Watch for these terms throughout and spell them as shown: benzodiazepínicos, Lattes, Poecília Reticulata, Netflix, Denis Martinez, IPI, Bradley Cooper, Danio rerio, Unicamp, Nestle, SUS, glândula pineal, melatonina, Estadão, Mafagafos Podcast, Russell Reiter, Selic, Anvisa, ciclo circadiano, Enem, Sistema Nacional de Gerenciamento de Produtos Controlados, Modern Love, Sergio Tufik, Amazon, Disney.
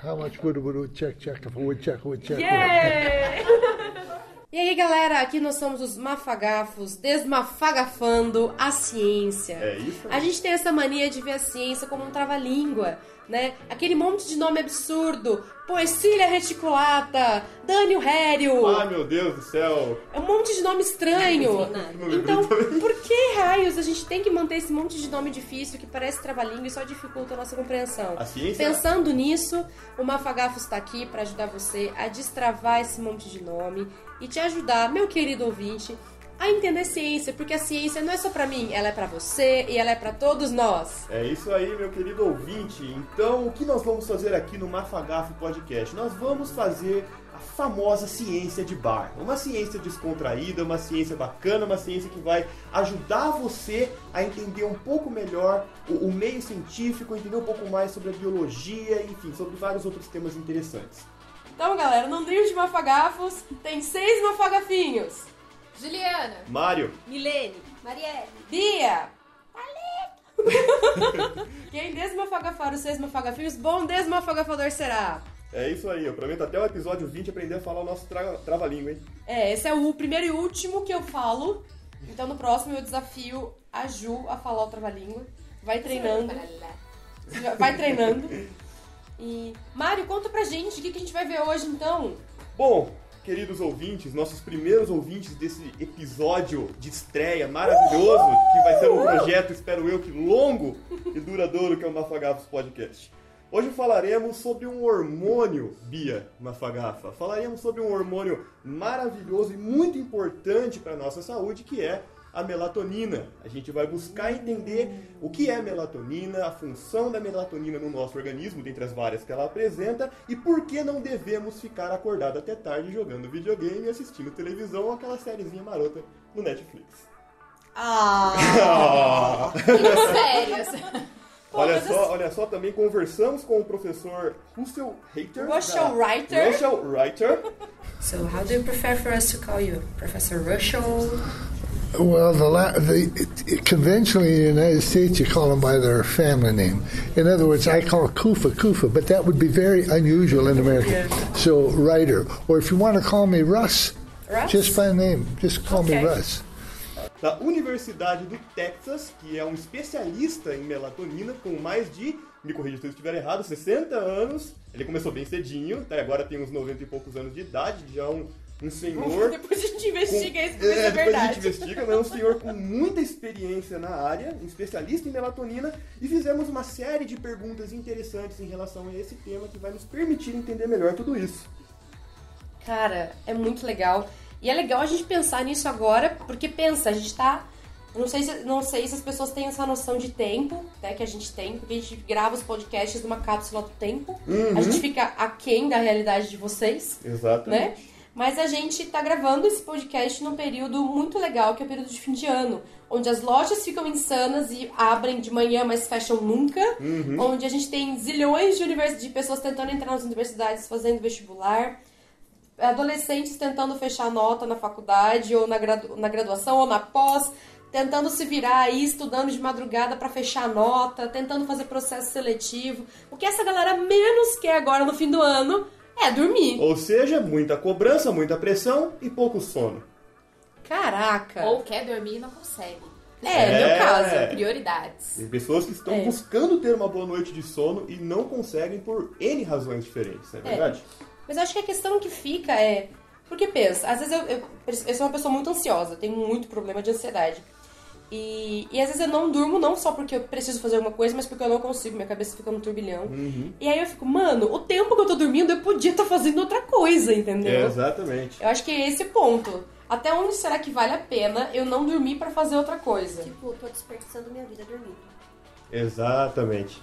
How much wood, check, check, wood, check, wood, check. Yeah! E aí, galera, aqui nós somos os mafagafos, desmafagafando a ciência. É isso aí. A gente tem essa mania de ver a ciência como um trava-língua, né? Aquele monte de nome absurdo. Poecília Reticulata, Danio rerio. Ai, meu Deus do céu. É um monte de nome estranho. Então, por que raios a gente tem que manter esse monte de nome difícil que parece trava-língua e só dificulta a nossa compreensão? A ciência? Pensando nisso, o Mafagafos está aqui para ajudar você a destravar esse monte de nome e te ajudar, meu querido ouvinte, a entender ciência, porque a ciência não é só pra mim, ela é pra você e ela é pra todos nós. É isso aí, meu querido ouvinte. Então, o que nós vamos fazer aqui no Mafagafo Podcast? Nós vamos fazer a famosa ciência de bar. Uma ciência descontraída, uma ciência bacana, uma ciência que vai ajudar você a entender um pouco melhor o meio científico, entender um pouco mais sobre a biologia, enfim, sobre vários outros temas interessantes. Então, galera, não trio de mafagafos, tem 6 mafagafinhos. Juliana, Mário, Milene, Marielle, Bia, Paleta. Quem desmafagafar os 6 mafagafinhos, bom desmafagafador será. É isso aí, eu prometo até o episódio 20 aprender a falar o nosso trava-língua, hein? É, esse é o primeiro e último que eu falo. Então no próximo eu desafio a Ju a falar o trava-língua. Vai treinando. Vai treinando. E Mário, conta pra gente o que a gente vai ver hoje então. Bom, queridos ouvintes, nossos primeiros ouvintes desse episódio de estreia maravilhoso, que vai ser um projeto, espero eu, que longo e duradouro, que é o Mafagafos Podcast. Hoje falaremos sobre um hormônio, Bia Mafagafa, falaremos sobre um hormônio maravilhoso e muito importante para a nossa saúde, que é a melatonina. A gente vai buscar entender o que é melatonina, a função da melatonina no nosso organismo, dentre as várias que ela apresenta, e por que não devemos ficar acordado até tarde jogando videogame, assistindo televisão ou aquela sériezinha marota no Netflix. Ah! Sério? Olha só, também conversamos com o professor Russell Reiter. Russell Reiter. So, how do you prefer for us to call you? Professor Russell? Well, conventionally in the United States, you call them by their family name. In other words, I call Kufa, but that would be very unusual in America. So, Ryder. Or if you want to call me Russ? Just by name. Just call me Russ. Da Universidade do Texas, que é um especialista em melatonina com mais de, me corrija se eu estiver errado, 60 anos. Ele começou bem cedinho, tá? Agora tem uns 90 e poucos anos de idade, já um senhor... Depois a gente investiga isso, porque é verdade. Depois a gente investiga, mas é um senhor com muita experiência na área, um especialista em melatonina, e fizemos uma série de perguntas interessantes em relação a esse tema que vai nos permitir entender melhor tudo isso. Cara, é muito legal. E é legal a gente pensar nisso agora, porque pensa, a gente tá... Não sei se as pessoas têm essa noção de tempo, né, que a gente tem, porque a gente grava os podcasts numa cápsula do tempo, a gente fica aquém da realidade de vocês. Exatamente. Né? Mas a gente tá gravando esse podcast num período muito legal, que é o período de fim de ano, onde as lojas ficam insanas e abrem de manhã, mas fecham nunca, onde a gente tem zilhões de pessoas tentando entrar nas universidades, fazendo vestibular... Adolescentes tentando fechar nota na faculdade, ou na graduação, ou na pós, tentando se virar aí, estudando de madrugada pra fechar nota, tentando fazer processo seletivo. O que essa galera menos quer agora no fim do ano é dormir. Ou seja, muita cobrança, muita pressão e pouco sono. Caraca! Ou quer dormir e não consegue. É, meu caso, prioridades. Tem pessoas que estão buscando ter uma boa noite de sono e não conseguem por N razões diferentes, não é verdade? Mas eu acho que a questão que fica é... Porque pensa, às vezes eu sou uma pessoa muito ansiosa, tenho muito problema de ansiedade. E às vezes eu não durmo, não só porque eu preciso fazer alguma coisa, mas porque eu não consigo, minha cabeça fica no turbilhão. E aí eu fico, mano, o tempo que eu tô dormindo eu podia estar fazendo outra coisa, entendeu? É, exatamente. Eu acho que é esse ponto. Até onde será que vale a pena eu não dormir pra fazer outra coisa? Tipo, eu tô desperdiçando minha vida dormindo. Exatamente.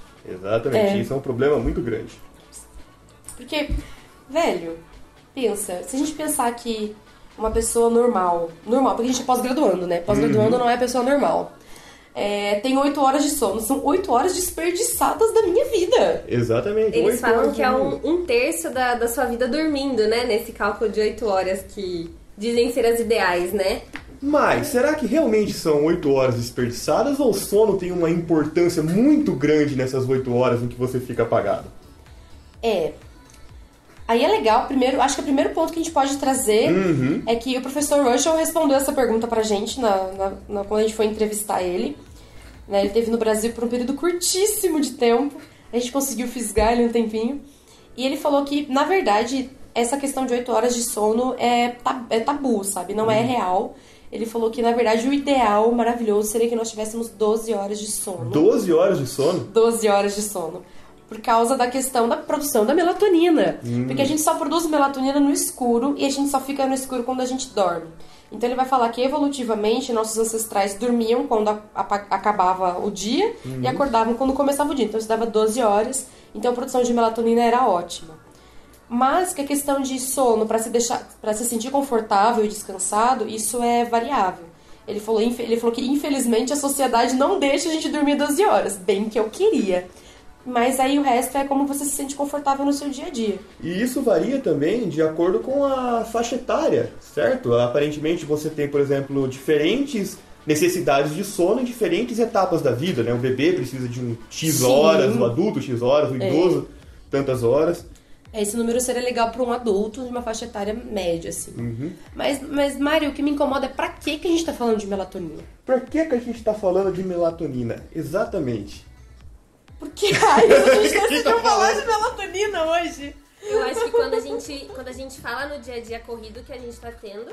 Isso é um problema muito grande. Porque... Velho, pensa, se a gente pensar que uma pessoa normal, porque a gente é pós-graduando, né? Pós-graduando não é pessoa normal. Tem 8 horas de sono, são 8 horas desperdiçadas da minha vida. Exatamente. Eles falam que é um terço da sua vida dormindo, né? Nesse cálculo de 8 horas que dizem ser as ideais, né? Mas, será que realmente são 8 horas desperdiçadas ou o sono tem uma importância muito grande nessas 8 horas em que você fica apagado? Aí é legal, primeiro, acho que o primeiro ponto que a gente pode trazer é que o professor Russell respondeu essa pergunta pra gente quando a gente foi entrevistar ele. Né, ele esteve no Brasil por um período curtíssimo de tempo, a gente conseguiu fisgar ele um tempinho. E ele falou que, na verdade, essa questão de 8 horas de sono é tabu, sabe? Não é real. Ele falou que, na verdade, o ideal maravilhoso seria que nós tivéssemos 12 horas de sono. 12 horas de sono? 12 horas de sono. Por causa da questão da produção da melatonina. Porque a gente só produz melatonina no escuro e a gente só fica no escuro quando a gente dorme. Então ele vai falar que, evolutivamente, nossos ancestrais dormiam quando acabava o dia e acordavam quando começava o dia. Então isso dava 12 horas. Então a produção de melatonina era ótima. Mas que a questão de sono, para se sentir confortável e descansado, isso é variável. Ele falou que, infelizmente, a sociedade não deixa a gente dormir 12 horas, bem que eu queria. Mas aí o resto é como você se sente confortável no seu dia a dia. E isso varia também de acordo com a faixa etária, certo? Aparentemente você tem, por exemplo, diferentes necessidades de sono em diferentes etapas da vida, né? O bebê precisa de um X horas, o adulto X horas, o idoso tantas horas. Esse número seria legal para um adulto de uma faixa etária média, assim. Mas, Mário, o que me incomoda é pra que a gente tá falando de melatonina? Pra que a gente tá falando de melatonina? Exatamente. Porque a gente decidiu falar de melatonina hoje. Eu acho que quando a gente fala no dia a dia corrido que a gente tá tendo,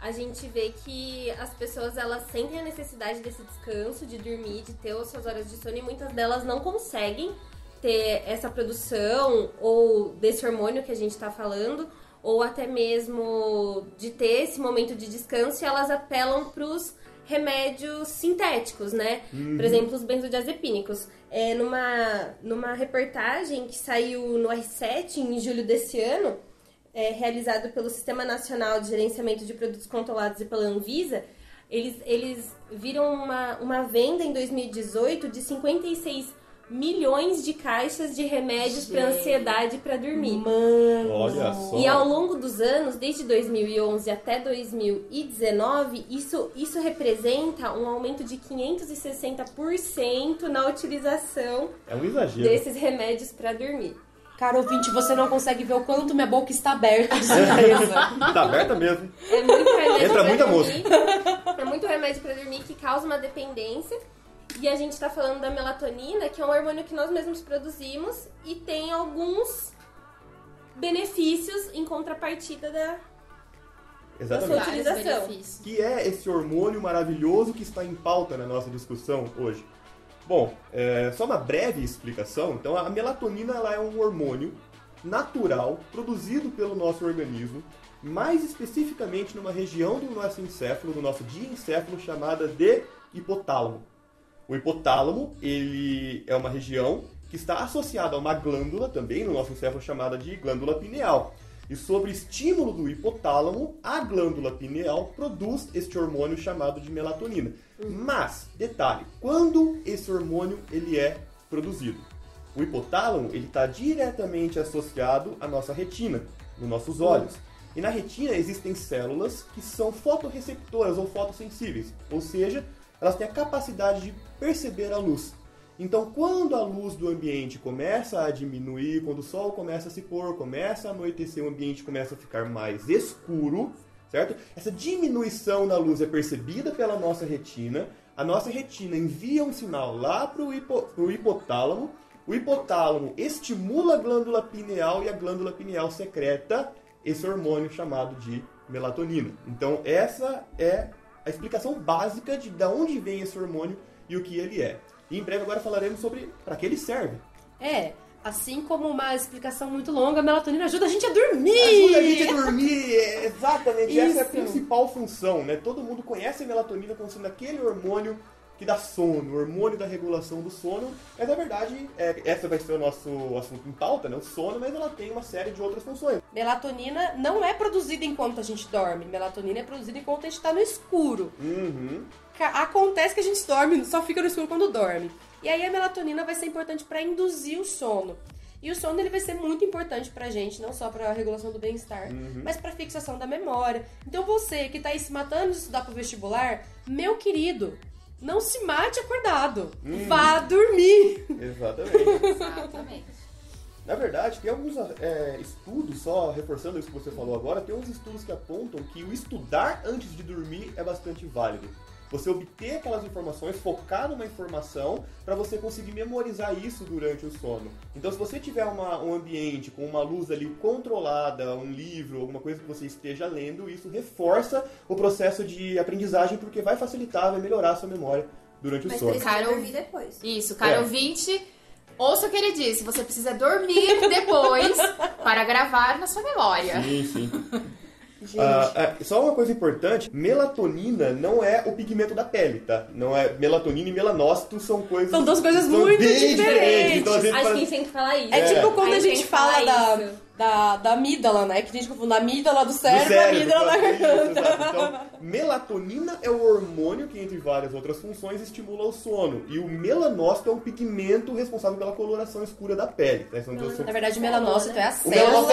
a gente vê que as pessoas, elas sentem a necessidade desse descanso, de dormir, de ter as suas horas de sono, e muitas delas não conseguem ter essa produção ou desse hormônio que a gente tá falando, ou até mesmo de ter esse momento de descanso, e elas apelam pros remédios sintéticos, né? Por exemplo, os benzodiazepínicos. Numa reportagem que saiu no R7 em julho desse ano, realizado pelo Sistema Nacional de Gerenciamento de Produtos Controlados e pela Anvisa, eles viram uma venda em 2018 de 56 milhões de caixas de remédios para ansiedade e para dormir. Mano! Olha só. E ao longo dos anos, desde 2011 até 2019, isso representa um aumento de 560% na utilização desses remédios para dormir. Cara, ouvinte, você não consegue ver o quanto minha boca está aberta de surpresa. Tá aberta mesmo. É muito remédio. Entra muita moça. É muito remédio para dormir que causa uma dependência. E a gente tá falando da melatonina, que é um hormônio que nós mesmos produzimos e tem alguns benefícios em contrapartida da sua utilização. Que é esse hormônio maravilhoso que está em pauta na nossa discussão hoje. Bom, só uma breve explicação. Então, a melatonina, ela é um hormônio natural produzido pelo nosso organismo, mais especificamente numa região do nosso encéfalo, do nosso diencéfalo, chamada de hipotálamo. O hipotálamo, ele é uma região que está associada a uma glândula, também no nosso encéfalo, chamada de glândula pineal. E sobre estímulo do hipotálamo, a glândula pineal produz este hormônio chamado de melatonina. Mas, detalhe, quando esse hormônio ele é produzido? O hipotálamo ele está diretamente associado à nossa retina, nos nossos olhos. E na retina existem células que são fotorreceptoras ou fotossensíveis, ou seja, elas têm a capacidade de perceber a luz. Então, quando a luz do ambiente começa a diminuir, quando o sol começa a se pôr, começa a anoitecer, o ambiente começa a ficar mais escuro, certo? Essa diminuição da luz é percebida pela nossa retina. A nossa retina envia um sinal lá para o hipotálamo. O hipotálamo estimula a glândula pineal e a glândula pineal secreta esse hormônio chamado de melatonina. Então, essa é a explicação básica de onde vem esse hormônio e o que ele é. E em breve agora falaremos sobre para que ele serve. Assim como uma explicação muito longa, a melatonina ajuda a gente a dormir! Ajuda a gente a dormir! Exatamente, Isso. Essa é a principal função, né? Todo mundo conhece a melatonina como sendo aquele hormônio que dá sono, o hormônio da regulação do sono, mas na verdade, essa vai ser o nosso assunto em pauta, né? O sono, mas ela tem uma série de outras funções. Melatonina não é produzida enquanto a gente dorme. Melatonina é produzida enquanto a gente tá no escuro. Acontece que a gente dorme, só fica no escuro quando dorme. E aí a melatonina vai ser importante para induzir o sono. E o sono ele vai ser muito importante pra gente, não só pra regulação do bem-estar, mas pra fixação da memória. Então você que tá aí se matando de estudar pro vestibular, meu querido, não se mate acordado. Vá dormir. Exatamente. Na verdade, tem alguns estudos, só reforçando isso que você falou agora, tem uns estudos que apontam que o estudar antes de dormir é bastante válido. Você obter aquelas informações, focar numa informação, para você conseguir memorizar isso durante o sono. Então, se você tiver um ambiente com uma luz ali controlada, um livro, alguma coisa que você esteja lendo, isso reforça o processo de aprendizagem, porque vai facilitar, vai melhorar a sua memória durante o sono. Mas precisa ouvir depois. Isso, cara ouvinte... Ouça o que ele disse, você precisa dormir depois para gravar na sua memória. Sim, sim. Gente. Só uma coisa importante, melatonina não é o pigmento da pele, tá? Não é melatonina e melanócito, são duas coisas muito diferentes. Então, a gente sempre fala isso. É tipo quando a gente fala da amígdala, né? Que a gente confunde a amígdala do cérebro e a amígdala da garganta. Isso, então, melatonina é o hormônio que, entre várias outras funções, estimula o sono. E o melanócito é um pigmento responsável pela coloração escura da pele. Né? Na verdade, o melanócito é a célula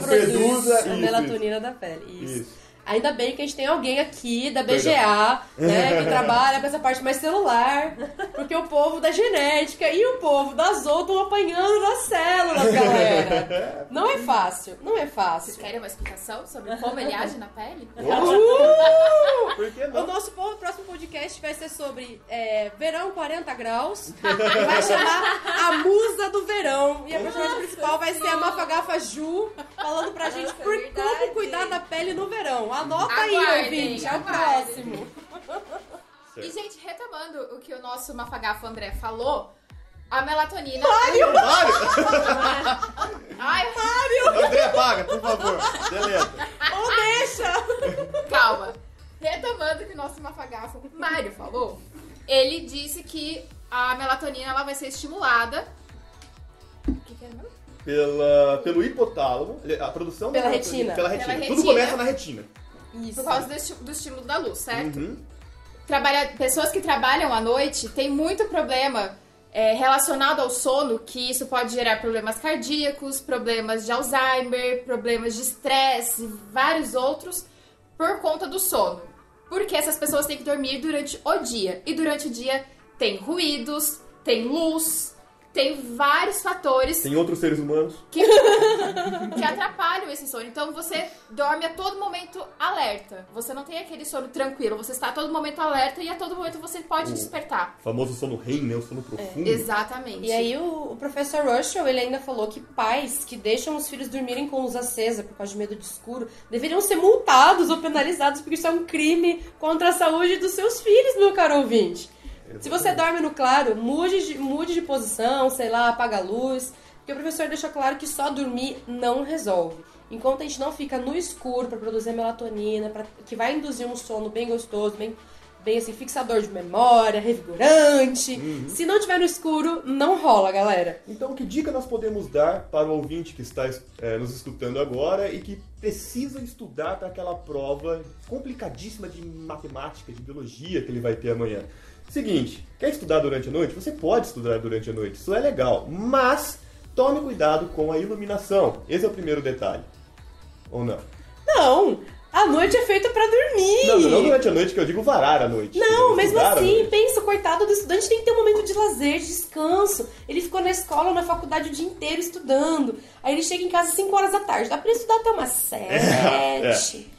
que produz a melatonina da pele. Isso. Ainda bem que a gente tem alguém aqui da BGA, né, que trabalha com essa parte mais celular, porque o povo da genética e o povo da zool estão apanhando das células, galera. Não é fácil, não é fácil. Vocês querem uma explicação sobre como ele age na pele? Por que não? O nosso próximo podcast vai ser sobre verão 40 graus, e vai chamar A Musa do Verão, e a personagem principal vai ser a Mafagafa Ju, falando pra gente como cuidar da pele no verão. Anota aí, ouvinte, é o próximo. E, gente, retomando o que o nosso Mafagafo André falou, a melatonina... Mário! André, apaga, por favor. Deleta. Ou deixa! Calma. Retomando o que o nosso Mafagafo Mário falou, ele disse que a melatonina ela vai ser estimulada... O que é mesmo? Pelo hipotálamo, a produção pela retina. Tudo começa na retina. Isso. Por causa do estímulo da luz, certo? Uhum. Pessoas que trabalham à noite têm muito problema relacionado ao sono, que isso pode gerar problemas cardíacos, problemas de Alzheimer, problemas de estresse, vários outros, por conta do sono. Porque essas pessoas têm que dormir durante o dia. E durante o dia tem ruídos, tem luz... Tem vários fatores... Tem outros seres humanos. Que atrapalham esse sono. Então, você dorme a todo momento alerta. Você não tem aquele sono tranquilo. Você está a todo momento alerta e a todo momento você pode despertar. O famoso sono REM, né? O sono profundo. Exatamente. E aí, o professor Russell, ele ainda falou que pais que deixam os filhos dormirem com luz acesa por causa de medo de escuro deveriam ser multados ou penalizados, porque isso é um crime contra a saúde dos seus filhos, meu caro ouvinte. Se você dorme no claro, mude de posição, sei lá, apaga a luz. Porque o professor deixa claro que só dormir não resolve. Enquanto a gente não fica no escuro para produzir melatonina, que vai induzir um sono bem gostoso, bem assim, fixador de memória, revigorante. Uhum. Se não tiver no escuro, não rola, galera. Então, que dica nós podemos dar para o ouvinte que está nos escutando agora e que precisa estudar para aquela prova complicadíssima de matemática, de biologia que ele vai ter amanhã? Seguinte, quer estudar durante a noite? Você pode estudar durante a noite, isso é legal, mas tome cuidado com a iluminação. Esse é o primeiro detalhe. Ou não? Não, a noite é feita pra dormir. Não durante a noite, que eu digo varar a noite. Não, mesmo assim, pensa, coitado do estudante, tem que ter um momento de lazer, de descanso. Ele ficou na escola ou na faculdade o dia inteiro estudando. Aí ele chega em casa às 5 horas da tarde, dá pra estudar até umas 7.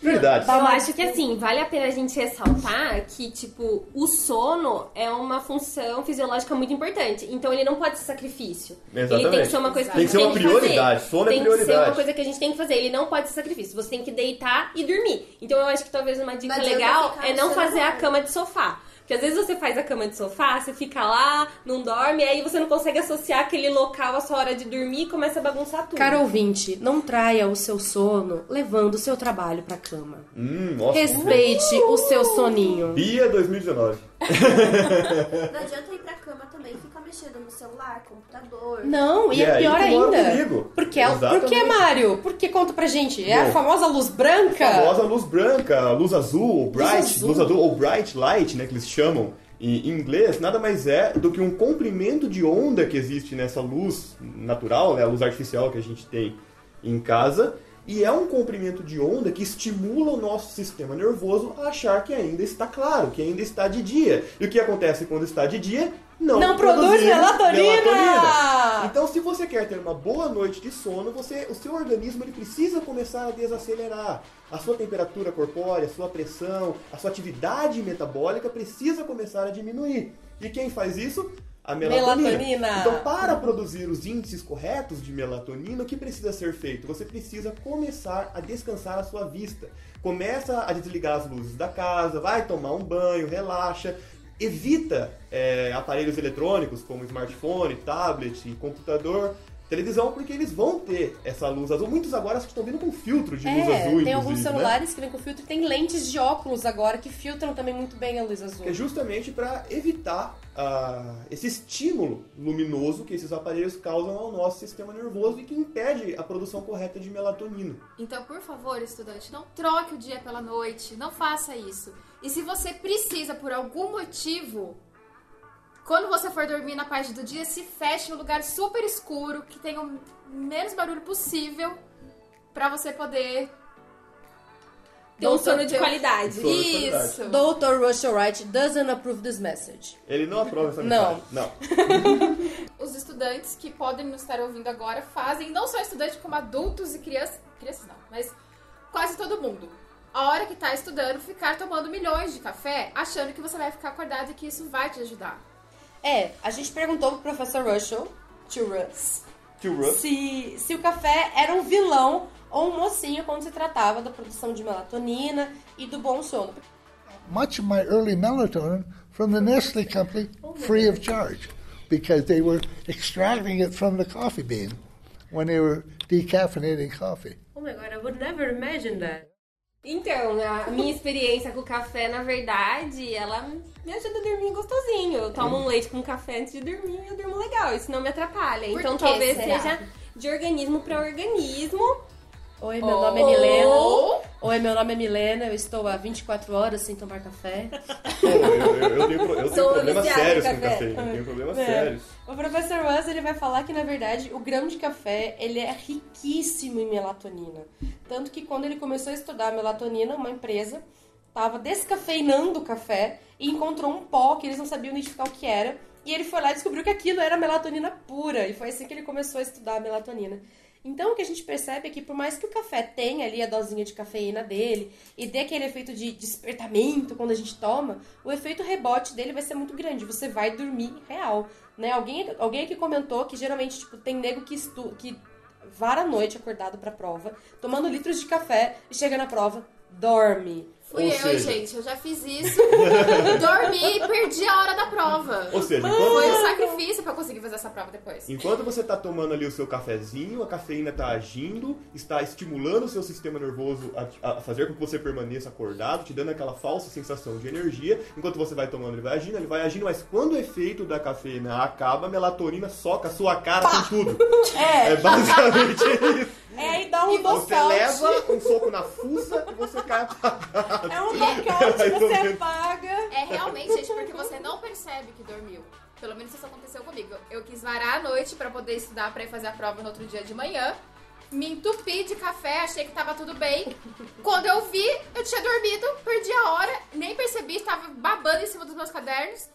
Verdade. Eu acho que assim, vale a pena a gente ressaltar que, tipo, o sono é uma função fisiológica muito importante. Então ele não pode ser sacrifício. Exatamente. Ele tem que ser uma coisa que a gente tem que fazer. Tem que ser uma prioridade, sono é prioridade. Tem que ser uma coisa que a gente tem que fazer, ele não pode ser sacrifício. Você tem que deitar e dormir. Então eu acho que talvez uma dica legal é não fazer a cama de sofá. Porque às vezes você faz a cama de sofá, você fica lá, não dorme, aí você não consegue associar aquele local à sua hora de dormir e começa a bagunçar tudo. Cara ouvinte, não traia o seu sono levando o seu trabalho pra cama. Nossa. Respeite o seu soninho. Bia 2019. Não adianta ir pra cama também e ficar mexendo no celular, computador. Não, e é pior ainda. Por que, Mário? Porque conta pra gente. É a famosa luz branca? A famosa luz branca, luz azul, ou bright, luz azul ou bright light, né? Que eles chamam em inglês, nada mais é do que um comprimento de onda que existe nessa luz natural, né, a luz artificial que a gente tem em casa, E é um comprimento de onda que estimula o nosso sistema nervoso a achar que ainda está claro, que ainda está de dia. E o que acontece quando está de dia? Não produz melatonina! Então, se você quer ter uma boa noite de sono, o seu organismo ele precisa começar a desacelerar. A sua temperatura corpórea, a sua pressão, a sua atividade metabólica precisa começar a diminuir. E quem faz isso? A melatonina. Então, para produzir os índices corretos de melatonina, o que precisa ser feito? Você precisa começar a descansar a sua vista. Começa a desligar as luzes da casa, vai tomar um banho, relaxa. Evita aparelhos eletrônicos como smartphone, tablet, computador, televisão, porque eles vão ter essa luz azul. Muitos agora estão vindo com filtro de luz azul. Tem alguns celulares, né, que vêm com filtro, e tem lentes de óculos agora que filtram também muito bem a luz azul. É justamente para evitar esse estímulo luminoso que esses aparelhos causam ao nosso sistema nervoso e que impede a produção correta de melatonina. Então, por favor, estudante, não troque o dia pela noite, não faça isso. E se você precisa, por algum motivo, quando você for dormir na parte do dia, se feche em um lugar super escuro, que tenha o menos barulho possível, pra você poder ter um sono de qualidade. Isso. Dr. Russell Reiter doesn't approve this message. Ele não aprova essa mensagem. Não. Os estudantes que podem nos estar ouvindo agora fazem, não só estudantes como adultos e crianças. Crianças não, mas quase todo mundo. A hora que tá estudando, ficar tomando milhões de café, achando que você vai ficar acordado e que isso vai te ajudar. A gente perguntou pro professor Russell, tio Russ. Se o café era um vilão ou um mocinho quando se tratava da produção de melatonina e do bom sono. Much of my early melatonin from the Nestle company, free of charge, because they were extracting it from the coffee bean when they were decaffeinating coffee. Oh my God, I would never imagine that. Então, a minha experiência com o café, na verdade, ela me ajuda a dormir gostosinho. Eu tomo um leite com café antes de dormir e eu durmo legal. Isso não me atrapalha. Então, talvez seja de organismo para organismo. Oi, meu nome é Milena. Oi, meu nome é Milena. Eu estou há 24 horas sem tomar café. Eu tenho problemas sérios com café. Eu tenho problemas sérios. O professor Russ, ele vai falar que, na verdade, o grão de café, ele é riquíssimo em melatonina. Tanto que quando ele começou a estudar melatonina, uma empresa estava descafeinando o café e encontrou um pó que eles não sabiam identificar o que era. E ele foi lá e descobriu que aquilo era melatonina pura. E foi assim que ele começou a estudar a melatonina. Então, o que a gente percebe é que, por mais que o café tenha ali a dosinha de cafeína dele e dê aquele efeito de despertamento quando a gente toma, o efeito rebote dele vai ser muito grande. Você vai dormir real, né? Alguém aqui comentou que, geralmente, tipo, tem nego que vara a noite acordado pra prova, tomando litros de café, e chega na prova, dorme. Gente, eu já fiz isso, dormi e perdi a hora da prova. Ou seja, foi um sacrifício pra conseguir fazer essa prova depois. Enquanto você tá tomando ali o seu cafezinho, a cafeína tá agindo, está estimulando o seu sistema nervoso a fazer com que você permaneça acordado, te dando aquela falsa sensação de energia. Enquanto você vai tomando, ele vai agindo, mas quando o efeito da cafeína acaba, a melatonina soca a sua cara com tudo. É basicamente isso. E dá um docaute. Você leva um soco na fuça e você cai apagado. É um docaute, você apaga. É realmente, gente, porque você não percebe que dormiu. Pelo menos isso aconteceu comigo. Eu quis varar à noite pra poder estudar, pra ir fazer a prova no outro dia de manhã. Me entupi de café, achei que tava tudo bem. Quando eu vi, eu tinha dormido, perdi a hora, nem percebi, estava babando em cima dos meus cadernos.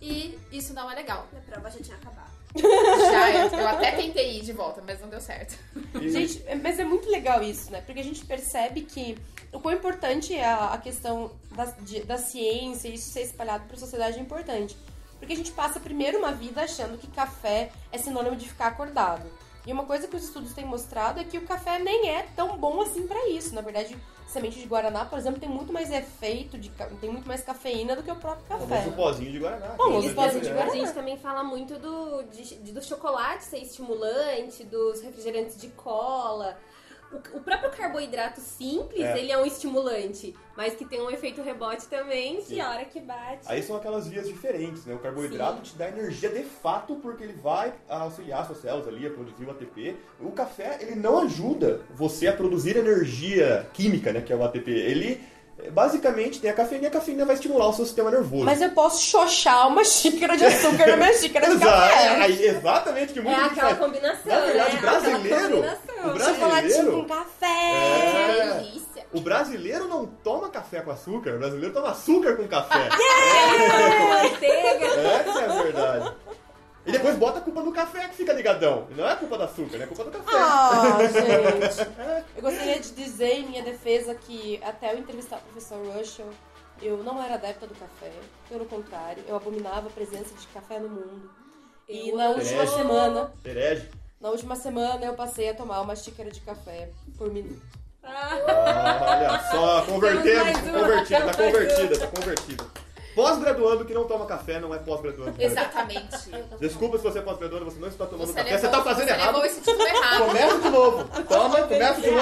E isso não é legal. A prova já tinha acabado. Eu até tentei ir de volta, mas não deu certo. Gente, mas é muito legal isso, né? Porque a gente percebe que o quão importante é a questão da ciência e isso ser espalhado para a sociedade é importante. Porque a gente passa primeiro uma vida achando que café é sinônimo de ficar acordado. E uma coisa que os estudos têm mostrado é que o café nem é tão bom assim para isso. Na verdade, semente de guaraná, por exemplo, tem muito mais efeito, tem muito mais cafeína do que o próprio café. O pozinho de guaraná. Bom, o pozinho de guaraná. A gente também fala muito do chocolate ser estimulante, dos refrigerantes de cola. O próprio carboidrato simples, ele é um estimulante, mas que tem um efeito rebote também, que a hora que bate... Aí são aquelas vias diferentes, né? O carboidrato te dá energia de fato, porque ele vai auxiliar suas células ali a produzir o ATP. O café, ele não ajuda você a produzir energia química, né? Que é o ATP. Ele Basicamente, tem a cafeína vai estimular o seu sistema nervoso. Mas eu posso xoxar uma xícara de açúcar na minha xícara de café. Exatamente, que muito é aquela combinação, na verdade, né? O brasileiro... Chocolatinho com café. Delícia. O brasileiro não toma café com açúcar, o brasileiro toma açúcar com café. Essa é a verdade. E depois bota a culpa no café que fica ligadão. Não é culpa do açúcar, é culpa do café. Ah, gente. Eu gostaria de dizer em minha defesa que até eu entrevistar o professor Russell, eu não era adepta do café. Pelo contrário, eu abominava a presença de café no mundo. E na última semana... Na última semana eu passei a tomar uma xícara de café por minuto. Olha só, tá convertida. Pós-graduando que não toma café não é pós-graduando. Exatamente. Desculpa se você é pós-graduando, você não está tomando você café. Levou, você está fazendo errado. Esse título errado. Começa de novo. Toma café. Eu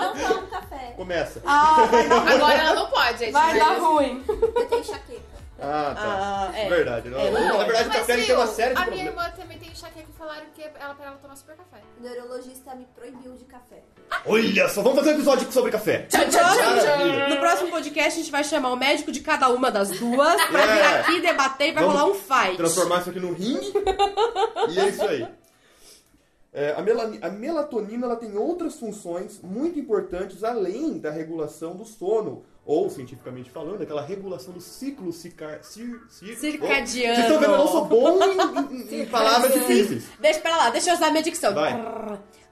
não tomo café. Começa. Agora ela não pode, gente. Vai dar ruim. Eu tenho enxaqueca. Verdade. Na verdade, o café tem uma série de problemas. A minha irmã também tem enxaqueca e falaram que ela tomar super café. O neurologista me proibiu de café. Olha só, vamos fazer um episódio sobre café. No próximo podcast, a gente vai chamar o médico de cada uma das duas pra vir aqui debater e vai rolar um fight. Transformar isso aqui num ringue. E é isso aí. A melatonina ela tem outras funções muito importantes além da regulação do sono. Ou, cientificamente falando, aquela regulação do ciclo circadiano. Vocês estão vendo, eu não sou bom em palavras difíceis. Deixa pra lá, deixa eu usar a minha dicção. Vai.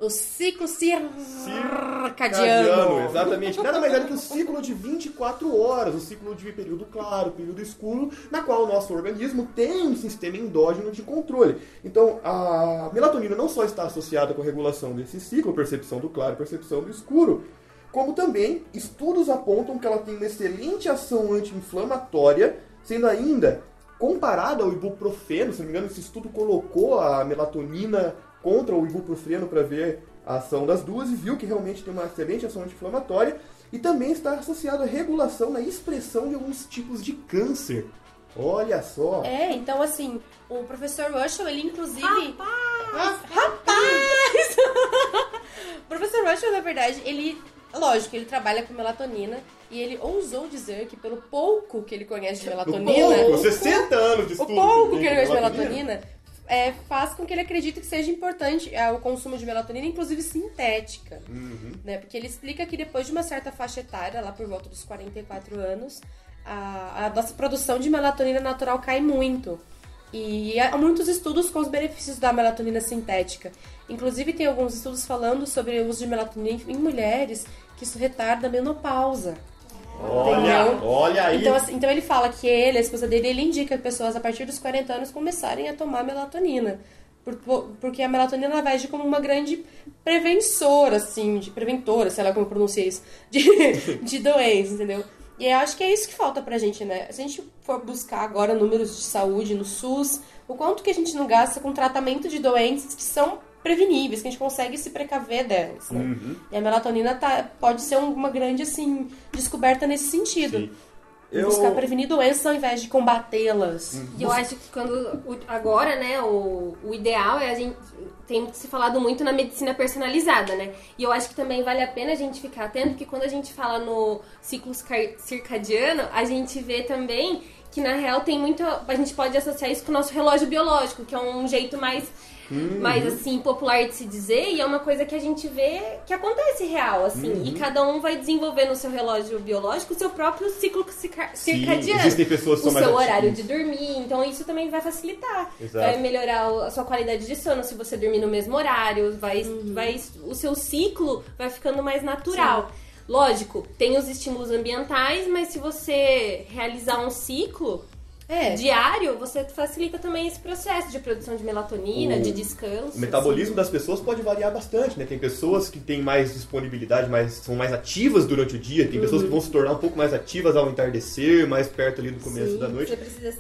O ciclo circadiano. Exatamente. Nada mais é do que o ciclo de 24 horas, o ciclo de período claro, período escuro, na qual o nosso organismo tem um sistema endógeno de controle. Então, a melatonina não só está associada com a regulação desse ciclo, percepção do claro, percepção do escuro, como também estudos apontam que ela tem uma excelente ação anti-inflamatória, sendo ainda comparada ao ibuprofeno. Se não me engano, esse estudo colocou a melatonina contra o ibuprofeno para ver a ação das duas e viu que realmente tem uma excelente ação anti-inflamatória e também está associado à regulação na expressão de alguns tipos de câncer. Olha só! É, então assim, o professor Russell, ele inclusive... Rapaz! O professor Russell, na verdade, ele... Lógico, ele trabalha com melatonina e ele ousou dizer que pelo pouco que ele conhece de melatonina... 60 anos de estudo. O pouco que ele conhece de melatonina faz com que ele acredite que seja importante o consumo de melatonina, inclusive sintética. Uhum. Né? Porque ele explica que depois de uma certa faixa etária, lá por volta dos 44 anos, a nossa produção de melatonina natural cai muito. E há muitos estudos com os benefícios da melatonina sintética. Inclusive, tem alguns estudos falando sobre o uso de melatonina em mulheres, que isso retarda a menopausa. Olha aí! Então, ele fala que a esposa dele, ele indica pessoas a partir dos 40 anos começarem a tomar melatonina. Porque a melatonina ela vai agir como uma grande preventora, assim, preventora, sei lá como eu pronunciei isso, de doenças, entendeu? E eu acho que é isso que falta pra gente, né? Se a gente for buscar agora números de saúde no SUS, o quanto que a gente não gasta com tratamento de doenças que são preveníveis, que a gente consegue se precaver delas, né? Uhum. E a melatonina pode ser uma grande, assim, descoberta nesse sentido. Sim. Buscar prevenir doenças ao invés de combatê-las. Uhum. E eu acho que agora, né, o ideal é a gente... Tem se falado muito na medicina personalizada, né? E eu acho que também vale a pena a gente ficar atento, porque quando a gente fala no ciclo circadiano, a gente vê também que, na real, tem muito... A gente pode associar isso com o nosso relógio biológico, que é um jeito mais assim, popular de se dizer, e é uma coisa que a gente vê que acontece real, assim. Uhum. E cada um vai desenvolver no seu relógio biológico o seu próprio ciclo circadiano. Existem pessoas que são mais ativas. O seu horário de dormir, então isso também vai facilitar. Exato. Vai melhorar a sua qualidade de sono se você dormir no mesmo horário, o seu ciclo vai ficando mais natural. Sim. Lógico, tem os estímulos ambientais, mas se você realizar um ciclo... diário, você facilita também esse processo de produção de melatonina, de descanso. O metabolismo das pessoas pode variar bastante, né? Tem pessoas que têm mais disponibilidade, são mais ativas durante o dia, tem pessoas que vão se tornar um pouco mais ativas ao entardecer, mais perto ali do começo da noite. Você precisa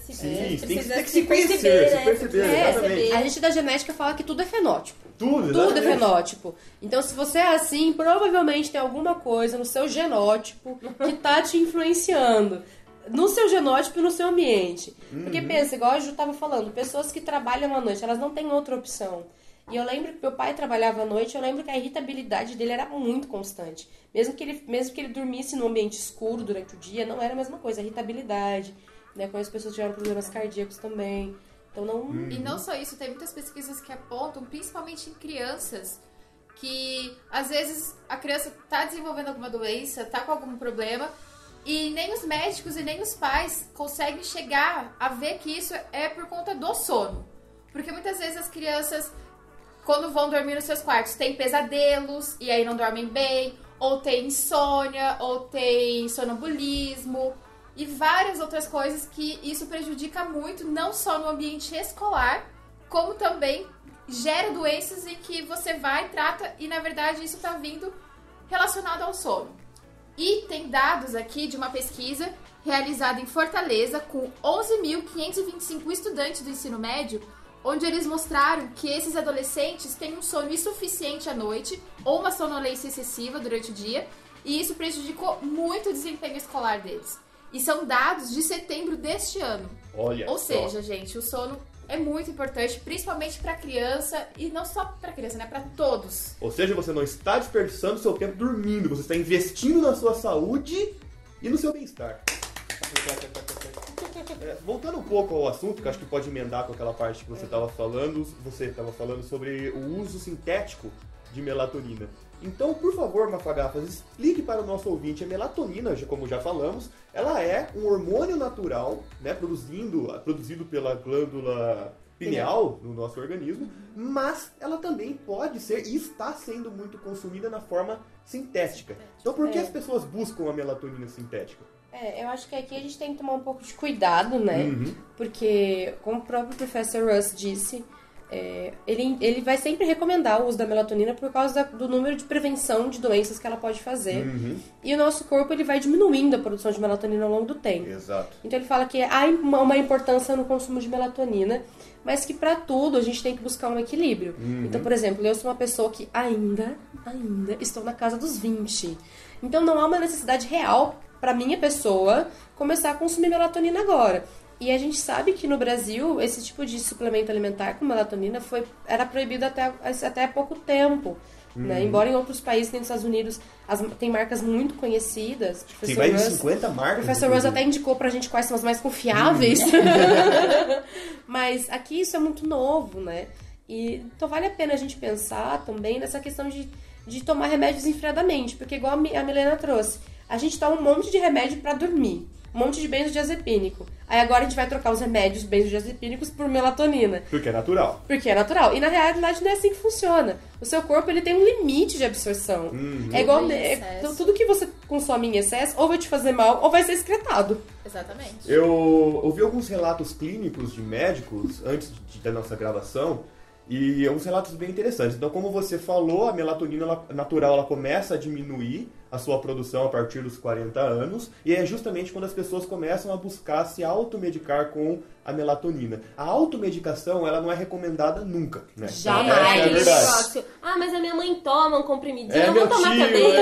se perceber, exatamente. A gente da genética fala que tudo é fenótipo. Tudo é fenótipo. Então, se você é assim, provavelmente tem alguma coisa no seu genótipo que tá te influenciando. No seu genótipo e no seu ambiente. Porque pensa, igual a Ju estava falando, pessoas que trabalham à noite, elas não têm outra opção. E eu lembro que meu pai trabalhava à noite, eu lembro que a irritabilidade dele era muito constante. Mesmo que ele dormisse num ambiente escuro durante o dia, não era a mesma coisa, a irritabilidade, né? Quando as pessoas tiveram problemas cardíacos também. Então não... E não só isso, tem muitas pesquisas que apontam, principalmente em crianças, que às vezes a criança está desenvolvendo alguma doença, está com algum problema, e nem os médicos e nem os pais conseguem chegar a ver que isso é por conta do sono. Porque muitas vezes as crianças, quando vão dormir nos seus quartos, têm pesadelos e aí não dormem bem, ou tem insônia, ou tem sonambulismo e várias outras coisas que isso prejudica muito, não só no ambiente escolar, como também gera doenças em que você vai, trata e na verdade isso está vindo relacionado ao sono. E tem dados aqui de uma pesquisa realizada em Fortaleza com 11.525 estudantes do ensino médio, onde eles mostraram que esses adolescentes têm um sono insuficiente à noite ou uma sonolência excessiva durante o dia, e isso prejudicou muito o desempenho escolar deles. E são dados de setembro deste ano. Olha, ou seja, só. Gente, o sono é muito importante, principalmente para criança, e não só para criança, né? Para todos. Ou seja, você não está desperdiçando seu tempo dormindo, você está investindo na sua saúde e no seu bem-estar. Voltando um pouco ao assunto, que acho que pode emendar com aquela parte que você estava falando, sobre o uso sintético de melatonina. Então, por favor, Mafagafas, explique para o nosso ouvinte. A melatonina, como já falamos, ela é um hormônio natural, né, produzido pela glândula pineal no nosso organismo, mas ela também pode ser e está sendo muito consumida na forma sintética. Então, por que as pessoas buscam a melatonina sintética? Eu acho que aqui a gente tem que tomar um pouco de cuidado, né? Uhum. Porque, como o próprio professor Russ disse, ele vai sempre recomendar o uso da melatonina por causa do número de prevenção de doenças que ela pode fazer. Uhum. E o nosso corpo ele vai diminuindo a produção de melatonina ao longo do tempo. Exato. Então ele fala que há uma importância no consumo de melatonina, mas que para tudo a gente tem que buscar um equilíbrio. Uhum. Então, por exemplo, eu sou uma pessoa que ainda estou na casa dos 20. Então não há uma necessidade real para minha pessoa começar a consumir melatonina agora. E a gente sabe que no Brasil, esse tipo de suplemento alimentar com melatonina era proibido até há pouco tempo. Né? Embora em outros países, nos Estados Unidos, tem marcas muito conhecidas. Tem mais de 50 marcas. O professor Rose até indicou pra gente quais são as mais confiáveis. Mas aqui isso é muito novo, né? Então vale a pena a gente pensar também nessa questão de tomar remédios enfriadamente. Porque igual a Milena trouxe, a gente toma um monte de remédio pra dormir. Um monte de benzodiazepínico. Aí agora a gente vai trocar os remédios benzodiazepínicos por melatonina. Porque é natural. E na realidade não é assim que funciona. O seu corpo ele tem um limite de absorção. É igual... Então, tudo que você consome em excesso ou vai te fazer mal ou vai ser excretado. Exatamente. Eu ouvi alguns relatos clínicos de médicos antes da nossa gravação. E alguns relatos bem interessantes. Então, como você falou, a melatonina natural ela começa a diminuir a sua produção a partir dos 40 anos. E é justamente quando as pessoas começam a buscar se automedicar com a melatonina. A automedicação, ela não é recomendada nunca, né? Jamais! É mas a minha mãe toma um comprimidinho, eu vou tomar também.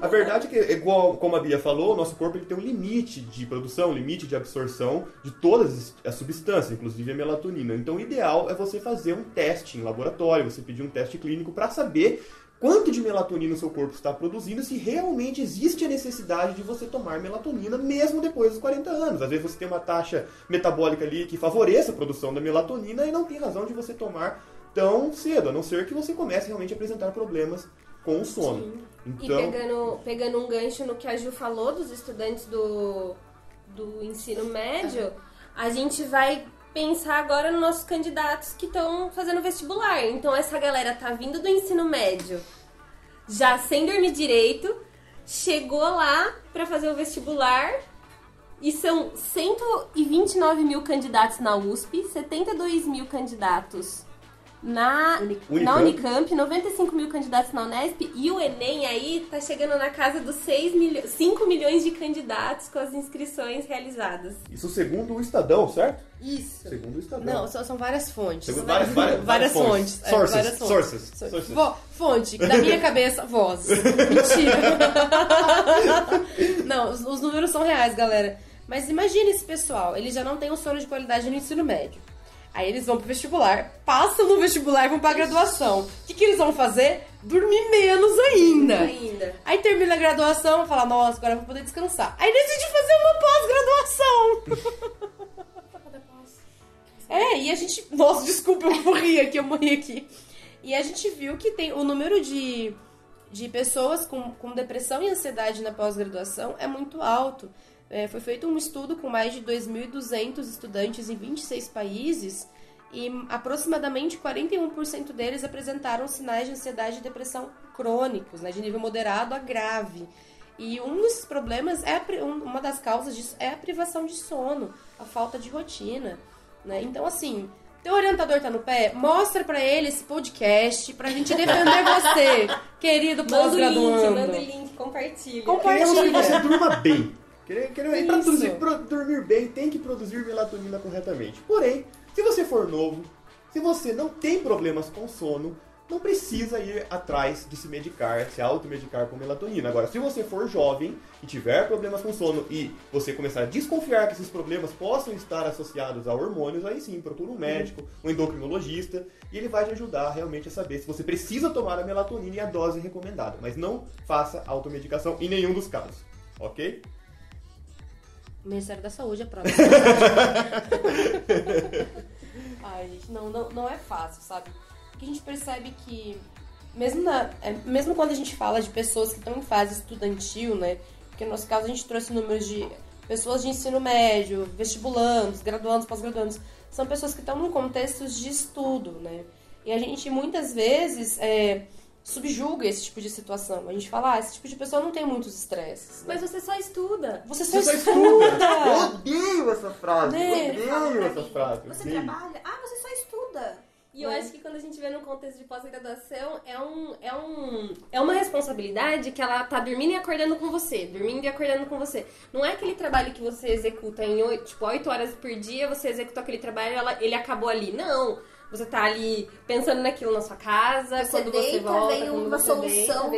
A verdade é que, igual como a Bia falou, o nosso corpo ele tem um limite de produção, limite de absorção de todas as substâncias, inclusive a melatonina. Então o ideal é você fazer um teste em laboratório, você pedir um teste clínico para saber quanto de melatonina o seu corpo está produzindo, se realmente existe a necessidade de você tomar melatonina mesmo depois dos 40 anos. Às vezes você tem uma taxa metabólica ali que favorece a produção da melatonina e não tem razão de você tomar tão cedo, a não ser que você comece realmente a apresentar problemas com o sono. Sim. Então... E pegando um gancho no que a Ju falou dos estudantes do ensino médio, a gente vai... pensar agora nos nossos candidatos que estão fazendo vestibular. Então essa galera tá vindo do ensino médio já sem dormir direito, chegou lá para fazer o vestibular e são 129 mil candidatos na USP, 72 mil candidatos na Unicamp, 95 mil candidatos na Unesp e o Enem aí tá chegando na casa dos 5 milhões de candidatos com as inscrições realizadas. Isso segundo o Estadão, certo? Isso. Segundo o Estadão. Não, são várias fontes. Várias fontes. Sources. Fonte, da minha cabeça, voz. Mentira. Não, os números são reais, galera. Mas imagine esse pessoal, ele já não tem um sono de qualidade no ensino médio. Aí eles vão pro vestibular, passam no vestibular e vão pra graduação. O que eles vão fazer? Dormir menos ainda. Aí termina a graduação, fala, nossa, agora eu vou poder descansar. Aí decide fazer uma pós-graduação. E a gente... Nossa, desculpa, eu morri aqui. E a gente viu que tem o número de pessoas com depressão e ansiedade na pós-graduação é muito alto. Foi feito um estudo com mais de 2.200 estudantes em 26 países e aproximadamente 41% deles apresentaram sinais de ansiedade e depressão crônicos, né, de nível moderado a grave. E um dos problemas, uma das causas disso é a privação de sono, a falta de rotina. Né? Então, assim, teu orientador tá no pé, mostra pra ele esse podcast pra gente defender você, querido pós-graduando. Manda o link, compartilha. Queremos que você durma bem. Pra dormir bem, tem que produzir melatonina corretamente. Porém, se você for novo, se você não tem problemas com sono, não precisa ir atrás de se medicar, se automedicar com melatonina. Agora, se você for jovem e tiver problemas com sono e você começar a desconfiar que esses problemas possam estar associados a hormônios, aí sim, procura um médico, um endocrinologista, e ele vai te ajudar realmente a saber se você precisa tomar a melatonina e a dose recomendada. Mas não faça automedicação em nenhum dos casos, ok? Ministério da Saúde, é próprio. Ai, gente, não é fácil, sabe? Porque a gente percebe que, mesmo quando a gente fala de pessoas que estão em fase estudantil, né? Porque no nosso caso a gente trouxe números de pessoas de ensino médio, vestibulandos, graduandos, pós-graduandos. São pessoas que estão em contextos de estudo, né? E a gente, muitas vezes... subjuga esse tipo de situação. A gente fala, esse tipo de pessoa não tem muitos estresses. Né? Mas você só estuda. Você só estuda. Eu odeio essa frase. Você trabalha? Você só estuda. E eu acho que quando a gente vê no contexto de pós-graduação, é uma responsabilidade que ela tá dormindo e acordando com você. Não é aquele trabalho que você executa em 8 horas por dia, você executa aquele trabalho e ele acabou ali. Não. Você tá ali pensando naquilo na sua casa, vem uma solução,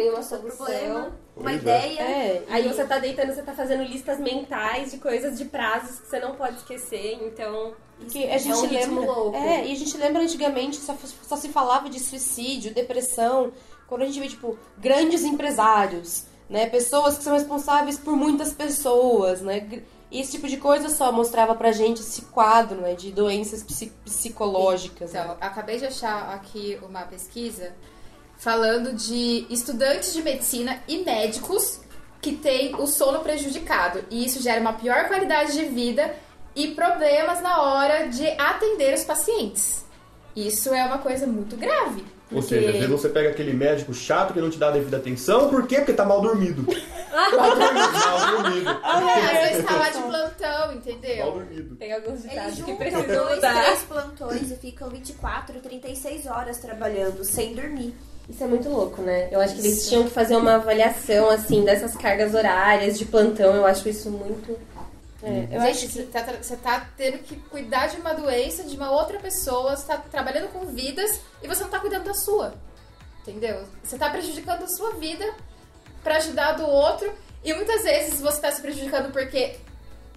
uma ideia. Aí você tá deitando, você tá fazendo listas mentais de coisas, de prazos que você não pode esquecer, então... Que a gente lembra, louco. E a gente lembra antigamente, só se falava de suicídio, depressão, quando a gente vê, grandes empresários, né, pessoas que são responsáveis por muitas pessoas, né... E esse tipo de coisa só mostrava pra gente esse quadro, né, de doenças psicológicas. Então, né? Acabei de achar aqui uma pesquisa falando de estudantes de medicina e médicos que têm o sono prejudicado. E isso gera uma pior qualidade de vida e problemas na hora de atender os pacientes. Isso é uma coisa muito grave. Porque... Ou seja, às vezes você pega aquele médico chato que não te dá a devida atenção, por quê? Porque tá mal dormido. Mal dormido. Às vezes tá lá de plantão, entendeu? Mal dormido. Tem alguns ditados que precisam mudar. 2, 3 plantões e ficam 24, 36 horas trabalhando sem dormir. Isso é muito louco, né? Eu acho que eles tinham que fazer uma avaliação, assim, dessas cargas horárias de plantão. Eu acho isso muito... Você tá tendo que cuidar de uma doença de uma outra pessoa, você tá trabalhando com vidas e você não tá cuidando da sua, entendeu? Você tá prejudicando a sua vida pra ajudar a do outro e muitas vezes você tá se prejudicando porque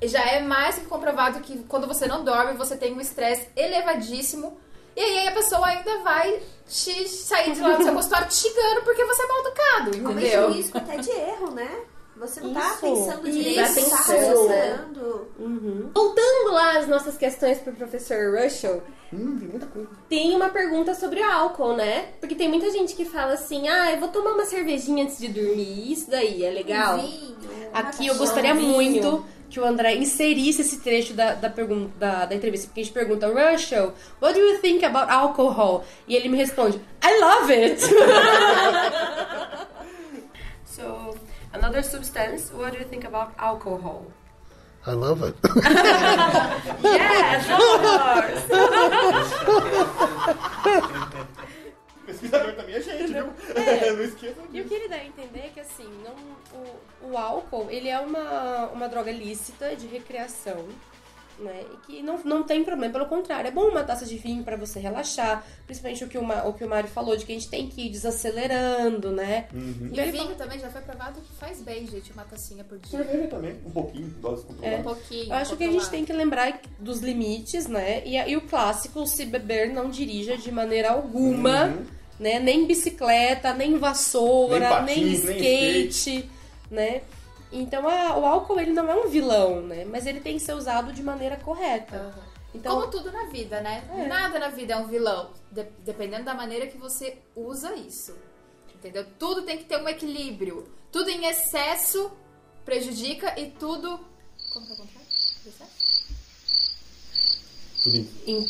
já é mais que comprovado que quando você não dorme você tem um estresse elevadíssimo e aí a pessoa ainda vai te sair de lá do seu consultório te xingando porque você é mal educado, entendeu? Aumenta o risco até de erro, né? Você não tá pensando direito, você tá pensando. Voltando lá às nossas questões pro professor Russell, tem muita coisa. Tem uma pergunta sobre álcool, né? Porque tem muita gente que fala assim, eu vou tomar uma cervejinha antes de dormir, isso daí é legal? Vinho, aqui eu gostaria muito que o André inserisse esse trecho da entrevista, porque a gente pergunta, Russell, what do you think about alcohol? E ele me responde, I love it! So... Another substance, what do you think about alcohol? I love it. Yes, of course. O pesquisador também é gente, viu? Não esqueça disso. E o que ele dá a entender é que, assim, o álcool, ele é uma droga lícita de recreação, né? E que não tem problema, pelo contrário, é bom uma taça de vinho para você relaxar, principalmente o que o Mário falou, de que a gente tem que ir desacelerando, né? Uhum. E o vinho também já foi provado que faz bem, gente, uma tacinha por dia. Cerveja também, um pouquinho, doses controladas. É, um pouquinho. Eu acho que a gente tem que lembrar dos limites, né? E o clássico, se beber, não dirija de maneira alguma, uhum, né? Nem bicicleta, nem vassoura, nem skate, né? Então, o álcool, ele não é um vilão, né? Mas ele tem que ser usado de maneira correta. Uhum. Então, como tudo na vida, né? É. Nada na vida é um vilão, dependendo da maneira que você usa isso, entendeu? Tudo tem que ter um equilíbrio. Tudo em excesso prejudica e tudo... Como que eu contrário? Em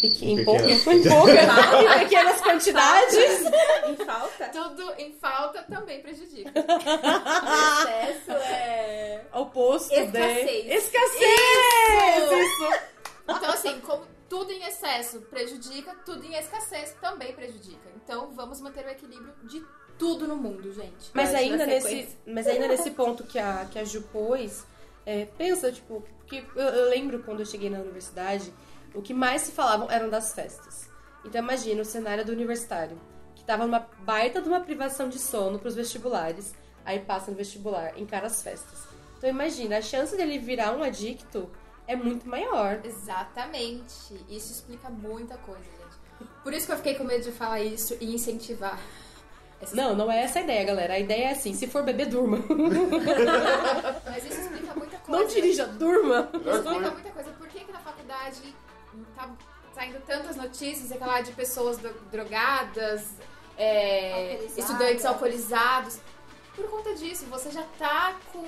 pequenas quantidades. Em falta. Tudo em falta também prejudica. O excesso é... oposto de... Escassez! Isso. Então, assim, como tudo em excesso prejudica, tudo em escassez também prejudica. Então, vamos manter o equilíbrio de tudo no mundo, gente. Mas ainda nesse ponto que a Ju pôs, pensa, tipo... que eu lembro quando eu cheguei na universidade... O que mais se falavam eram das festas. Então imagina o cenário do universitário, que tava numa baita de uma privação de sono pros vestibulares, aí passa no vestibular, encara as festas. Então imagina, a chance dele virar um adicto é muito maior. Exatamente. Isso explica muita coisa, gente. Por isso que eu fiquei com medo de falar isso e incentivar. Não é essa a ideia, galera. A ideia é assim, se for beber, durma. Mas isso explica muita coisa. Não dirija, durma. Isso explica muita coisa. Por que na faculdade... tá saindo tantas notícias, é aquela de pessoas drogadas, estudantes alcoolizados. Por conta disso, você já tá com...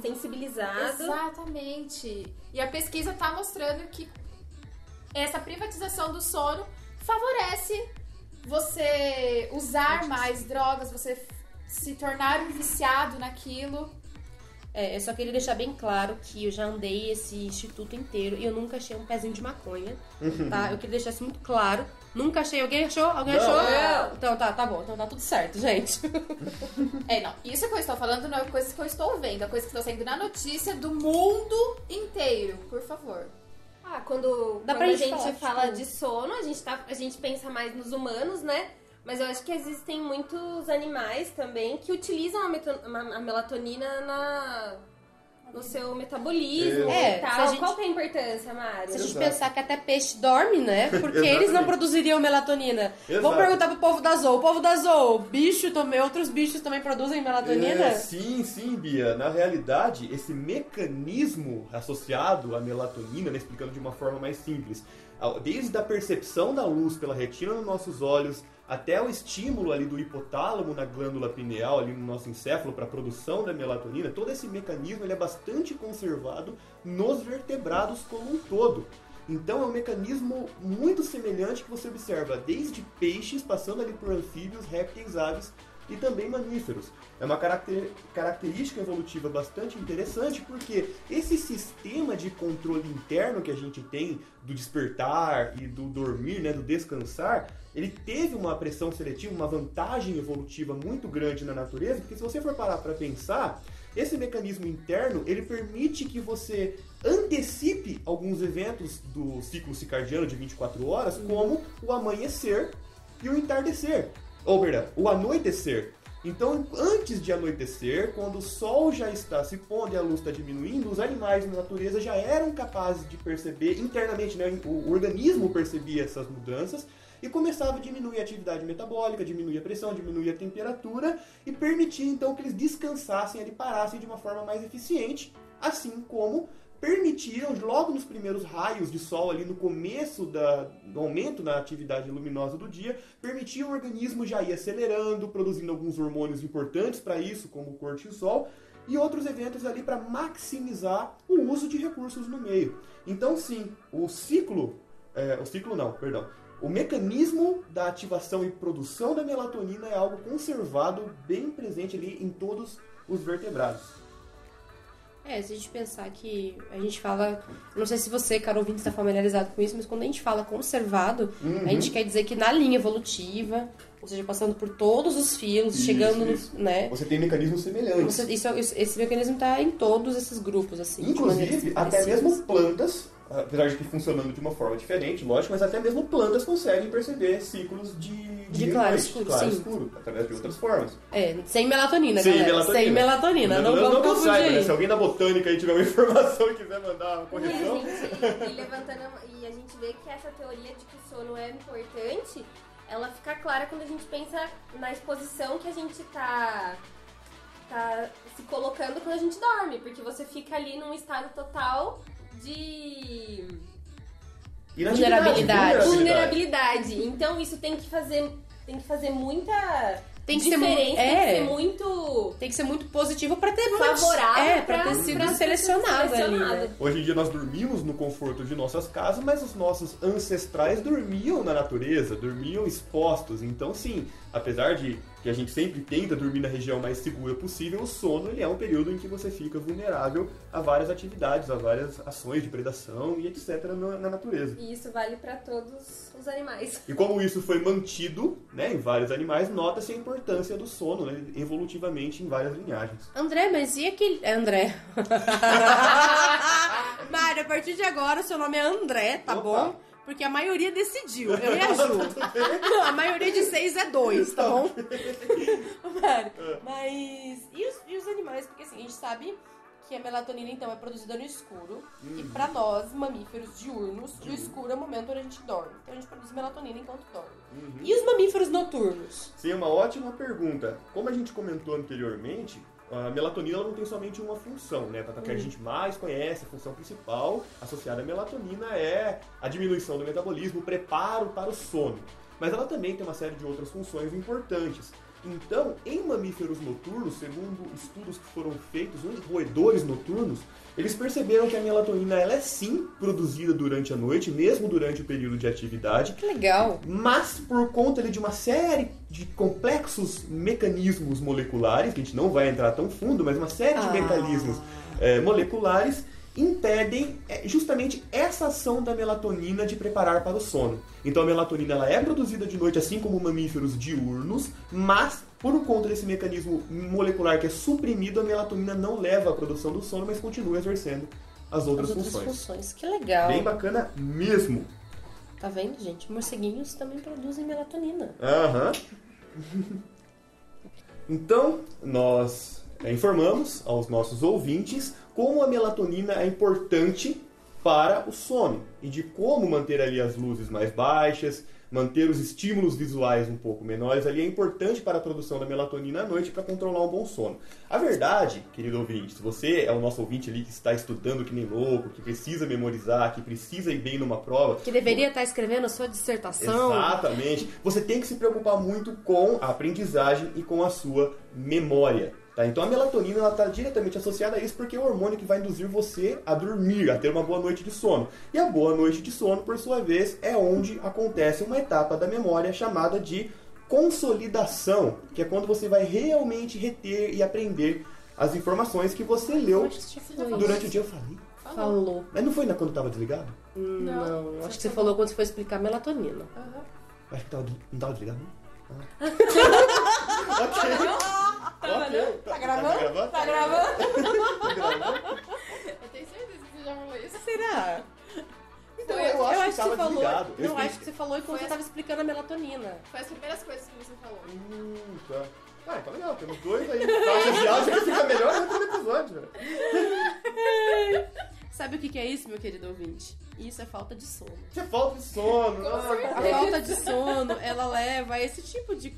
sensibilizado. Exatamente. E a pesquisa tá mostrando que essa privatização do sono favorece você usar mais drogas, você se tornar um viciado naquilo. Eu só queria deixar bem claro que eu já andei esse instituto inteiro e eu nunca achei um pezinho de maconha, tá? Eu queria deixar isso muito claro. Nunca achei. Alguém achou? Não. Então tá bom. Então tá tudo certo, gente. Isso que eu estou falando não é coisa que eu estou vendo, é coisa que está saindo na notícia do mundo inteiro. Por favor. Quando a gente fala de sono, a gente pensa mais nos humanos, né? Mas eu acho que existem muitos animais também que utilizam a melatonina no seu metabolismo e tal. Qual que é a importância, Mário? Se a gente pensar que até peixe dorme, né? Porque eles não produziriam melatonina. Exato. Vamos perguntar pro povo da Zoo. O povo da Zoo, outros bichos também produzem melatonina? Sim, Bia. Na realidade, esse mecanismo associado à melatonina, né, explicando de uma forma mais simples, desde a percepção da luz pela retina nos nossos olhos, até o estímulo ali do hipotálamo na glândula pineal, ali no nosso encéfalo, para a produção da melatonina, todo esse mecanismo ele é bastante conservado nos vertebrados como um todo. Então é um mecanismo muito semelhante que você observa desde peixes, passando ali por anfíbios, répteis, aves e também mamíferos. É uma característica evolutiva bastante interessante, porque esse sistema de controle interno que a gente tem do despertar e do dormir, né, do descansar, ele teve uma pressão seletiva, uma vantagem evolutiva muito grande na natureza, porque se você for parar para pensar, esse mecanismo interno, ele permite que você antecipe alguns eventos do ciclo circadiano de 24 horas, como o amanhecer e o entardecer, o anoitecer. Então, antes de anoitecer, quando o sol já está se pondo e a luz está diminuindo, os animais na natureza já eram capazes de perceber internamente, né, o organismo percebia essas mudanças e começava a diminuir a atividade metabólica, diminuir a pressão, diminuir a temperatura e permitia então que eles descansassem, ali parassem de uma forma mais eficiente, assim como permitiram logo nos primeiros raios de sol ali no começo do aumento na atividade luminosa do dia, permitia o organismo já ir acelerando, produzindo alguns hormônios importantes para isso, como o cortisol, e outros eventos ali para maximizar o uso de recursos no meio. Então sim, o mecanismo da ativação e produção da melatonina é algo conservado, bem presente ali em todos os vertebrados. Se a gente pensar que a gente fala... Não sei se você, cara ouvinte, está familiarizado com isso, mas quando a gente fala conservado, a gente quer dizer que na linha evolutiva, ou seja, passando por todos os fios, isso, chegando... Isso. Né? Você tem mecanismos semelhantes. Esse mecanismo está em todos esses grupos, assim. Inclusive, até mesmo plantas, apesar de que funcionando de uma forma diferente, lógico, mas até mesmo plantas conseguem perceber ciclos de claro escuro, através de outras formas. É, sem melatonina, sem galera. Melatonina. Sem melatonina, não confundir. Né? Se alguém da botânica aí tiver uma informação e quiser mandar uma correção... E a gente vê que essa teoria de que o sono é importante, ela fica clara quando a gente pensa na exposição que a gente tá se colocando quando a gente dorme, porque você fica ali num estado total... de vulnerabilidade. Então isso tem que fazer muita diferença, tem que ser muito positivo para ter favorável, para ter sido selecionado ali, né? Hoje em dia nós dormimos no conforto de nossas casas, mas os nossos ancestrais dormiam na natureza, dormiam expostos. Então sim, apesar de que a gente sempre tenta dormir na região mais segura possível, o sono ele é um período em que você fica vulnerável a várias atividades, a várias ações de predação e etc. na natureza. E isso vale para todos os animais. E como isso foi mantido, né, em vários animais, nota-se a importância do sono, né, evolutivamente em várias linhagens. André, mas e aquele... André. Mário, a partir de agora o seu nome é André, tá bom? Porque a maioria decidiu, eu me ajudo. Não, a maioria de 6 é 2, tá bom? Mário, mas... E os animais? Porque assim, a gente sabe que a melatonina, então, é produzida no escuro. E pra nós, mamíferos diurnos, o escuro é o momento onde a gente dorme. Então a gente produz melatonina enquanto dorme. E os mamíferos noturnos? Sim, é uma ótima pergunta. Como a gente comentou anteriormente... A melatonina ela não tem somente uma função, né? Para que a gente mais conhece, a função principal associada à melatonina é a diminuição do metabolismo, o preparo para o sono. Mas ela também tem uma série de outras funções importantes. Então, em mamíferos noturnos, segundo estudos que foram feitos nos roedores noturnos, eles perceberam que a melatonina ela é sim produzida durante a noite, mesmo durante o período de atividade. Que legal! Mas por conta de uma série de complexos mecanismos moleculares, que a gente não vai entrar tão fundo, mas uma série de mecanismos moleculares impedem justamente essa ação da melatonina de preparar para o sono. Então a melatonina ela é produzida de noite, assim como mamíferos diurnos, mas por conta desse mecanismo molecular que é suprimido, a melatonina não leva à produção do sono, mas continua exercendo as outras funções. Que legal! Bem bacana mesmo! Tá vendo, gente? Morceguinhos também produzem melatonina. Aham. Então, nós informamos aos nossos ouvintes como a melatonina é importante para o sono e de como manter ali as luzes mais baixas, manter os estímulos visuais um pouco menores ali é importante para a produção da melatonina à noite para controlar um bom sono. A verdade, querido ouvinte, se você é o nosso ouvinte ali que está estudando que nem louco, que precisa memorizar, que precisa ir bem numa prova... Que deveria estar escrevendo a sua dissertação... Exatamente. Você tem que se preocupar muito com a aprendizagem e com a sua memória. Tá, então a melatonina está diretamente associada a isso porque é o hormônio que vai induzir você a dormir, a ter uma boa noite de sono. E a boa noite de sono, por sua vez, é onde acontece uma etapa da memória chamada de consolidação, que é quando você vai realmente reter e aprender as informações que você leu durante o dia. Eu falei? Falou. Mas não foi quando estava desligado? Não, acho que você falou quando você foi explicar a melatonina. Acho que não estava desligado, não? Ok. Tá gravando? Eu tenho certeza que você já falou isso. Será? Então, eu acho que você falou. Eu acho que você falou enquanto você estava explicando a melatonina. Foi as primeiras coisas que você falou. Tá. Ah, tá legal, temos dois aí. Acho que fica melhor no outro episódio. Sabe o que é isso, meu querido ouvinte? Isso é falta de sono. Isso é falta de sono. A falta de sono, ela leva a esse tipo de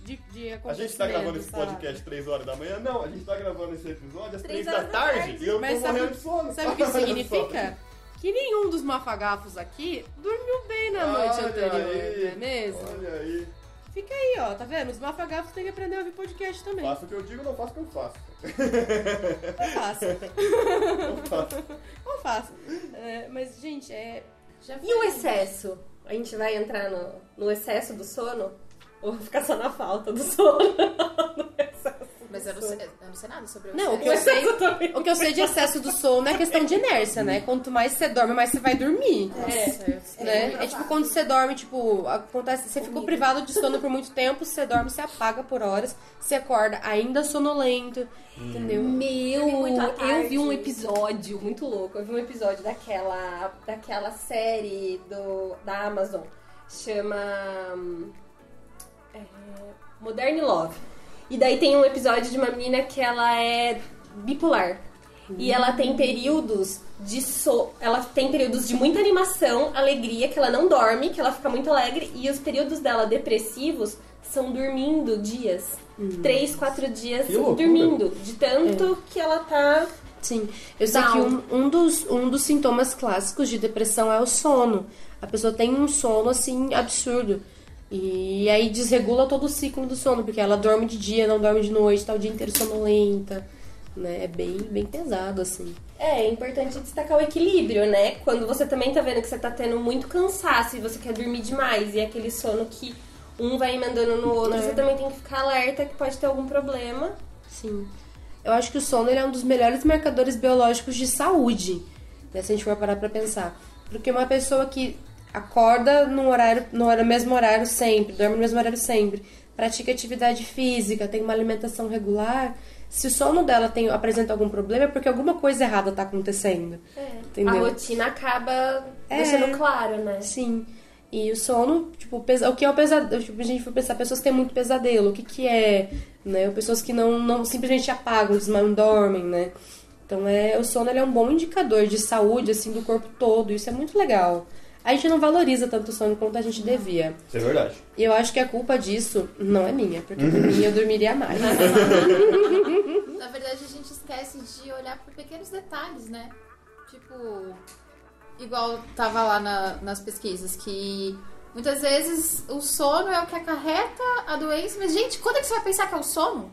acontecimento. A gente tá gravando esse podcast às 3 horas da manhã? Não, a gente tá gravando esse episódio às 3 da tarde e eu tô morrendo de sono. Sabe o que isso significa? Que nenhum dos mafagafos aqui dormiu bem na noite anterior, não é mesmo? Olha aí. Fica aí, ó, tá vendo? Os mafagafos têm que aprender a ouvir podcast também. Faço o que eu digo, não faço o que eu faço. Não faço. Mas, gente, Já foi... E o excesso? A gente vai entrar no excesso do sono? Ou ficar só na falta do sono? No excesso. Mas eu não sei nada sobre o não, o que eu sei de excesso do sono é questão de inércia, né? Quanto mais você dorme, mais você vai dormir. É tipo quando você dorme, tipo, acontece, você ficou privado de sono por muito tempo, você dorme, você apaga por horas, você acorda ainda sonolento, entendeu? Eu vi um episódio muito louco, daquela série da Amazon, chama Modern Love. E daí tem um episódio de uma menina que ela é bipolar. E ela tem períodos de muita animação, alegria, que ela não dorme, que ela fica muito alegre. E os períodos dela depressivos são dormindo dias. 3, 4 dias dormindo. De tanto que ela tá... Sim, eu sei que um dos sintomas clássicos de depressão é o sono. A pessoa tem um sono, assim, absurdo. E aí desregula todo o ciclo do sono, porque ela dorme de dia, não dorme de noite, tá o dia inteiro sonolenta. Né? É bem, bem pesado, assim. É importante destacar o equilíbrio, né? Quando você também tá vendo que você tá tendo muito cansaço e você quer dormir demais, e é aquele sono que um vai emendando no outro, você também tem que ficar alerta que pode ter algum problema. Sim. Eu acho que o sono ele é um dos melhores marcadores biológicos de saúde, né? Se a gente for parar pra pensar. Porque uma pessoa que acorda no mesmo horário sempre, dorme no mesmo horário sempre, pratica atividade física, tem uma alimentação regular... Se o sono dela apresenta algum problema, é porque alguma coisa errada tá acontecendo. Entendeu? A rotina acaba deixando claro, né? Sim. E o sono, tipo, o que é o pesadelo? Tipo, a gente for pensar, pessoas que têm muito pesadelo, o que é? Né? Pessoas que não simplesmente apagam, não dormem, né? Então, o sono ele é um bom indicador de saúde, assim, do corpo todo. Isso é muito legal. A gente não valoriza tanto o sono quanto a gente devia. Isso é verdade. E eu acho que a culpa disso não é minha, porque por mim eu dormiria mais. Na verdade, a gente esquece de olhar por pequenos detalhes, né? Tipo, igual tava lá nas pesquisas, que muitas vezes o sono é o que acarreta a doença. Mas, gente, quando é que você vai pensar que é o sono?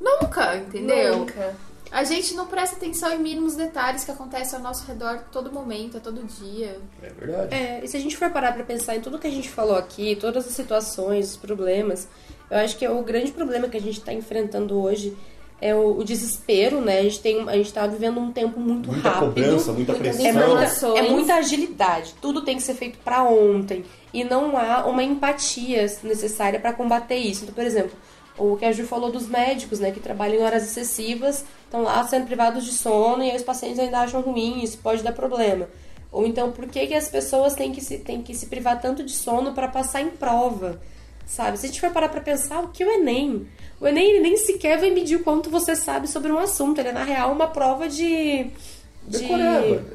Nunca, entendeu? Nunca. A gente não presta atenção em mínimos detalhes que acontecem ao nosso redor todo momento, a todo dia. É verdade. E se a gente for parar pra pensar em tudo que a gente falou aqui, todas as situações, os problemas, eu acho que o grande problema que a gente tá enfrentando hoje é o desespero, né? A gente tá vivendo um tempo muito rápido. Muita cobrança, muita pressão. É muita agilidade. Tudo tem que ser feito pra ontem. E não há uma empatia necessária pra combater isso. Então, por exemplo... O que a Ju falou dos médicos, né? Que trabalham em horas excessivas, estão lá sendo privados de sono e aí os pacientes ainda acham ruim, isso pode dar problema. Ou então, por que as pessoas têm que se privar tanto de sono para passar em prova, sabe? Se a gente for parar para pensar, o que é o Enem? O Enem ele nem sequer vai medir o quanto você sabe sobre um assunto, ele é, na real, uma prova de...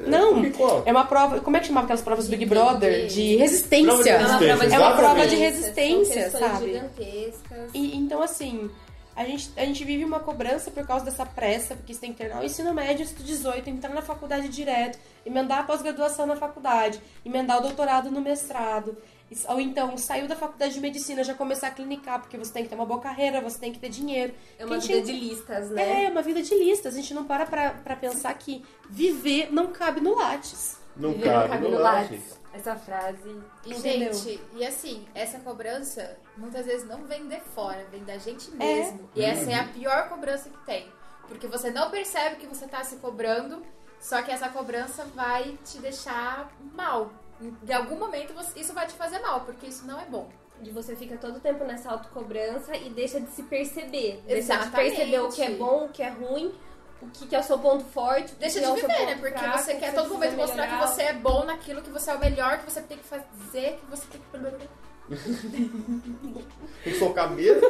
Não, é uma prova... Como é que chamava aquelas provas do Big Brother? De resistência. É uma prova de resistência, sabe? Gigantescas. E, então, assim, a gente vive uma cobrança por causa dessa pressa, porque você tem que terminar o ensino médio, estudo 18, entrar na faculdade direto, emendar a pós-graduação na faculdade, emendar o doutorado no mestrado. Ou então, saiu da faculdade de medicina, já começar a clinicar, porque você tem que ter uma boa carreira, você tem que ter dinheiro. É uma vida de listas, né? É, uma vida de listas. A gente não para pra pensar que viver não cabe no Lattes. Não cabe no Lattes. Essa frase... E, gente, e assim, essa cobrança muitas vezes não vem de fora, vem da gente mesmo. E essa é a pior cobrança que tem. Porque você não percebe que você tá se cobrando, só que essa cobrança vai te deixar mal. De algum momento isso vai te fazer mal, porque isso não é bom. E você fica todo o tempo nessa autocobrança e deixa de se perceber. Exatamente. Deixa de perceber o que é bom, o que é ruim, o que é o seu ponto forte. Deixa de viver, né? Porque você quer todo momento mostrar que você é bom naquilo, que você é o melhor, que você tem que fazer, que você tem que... Tem que focar mesmo?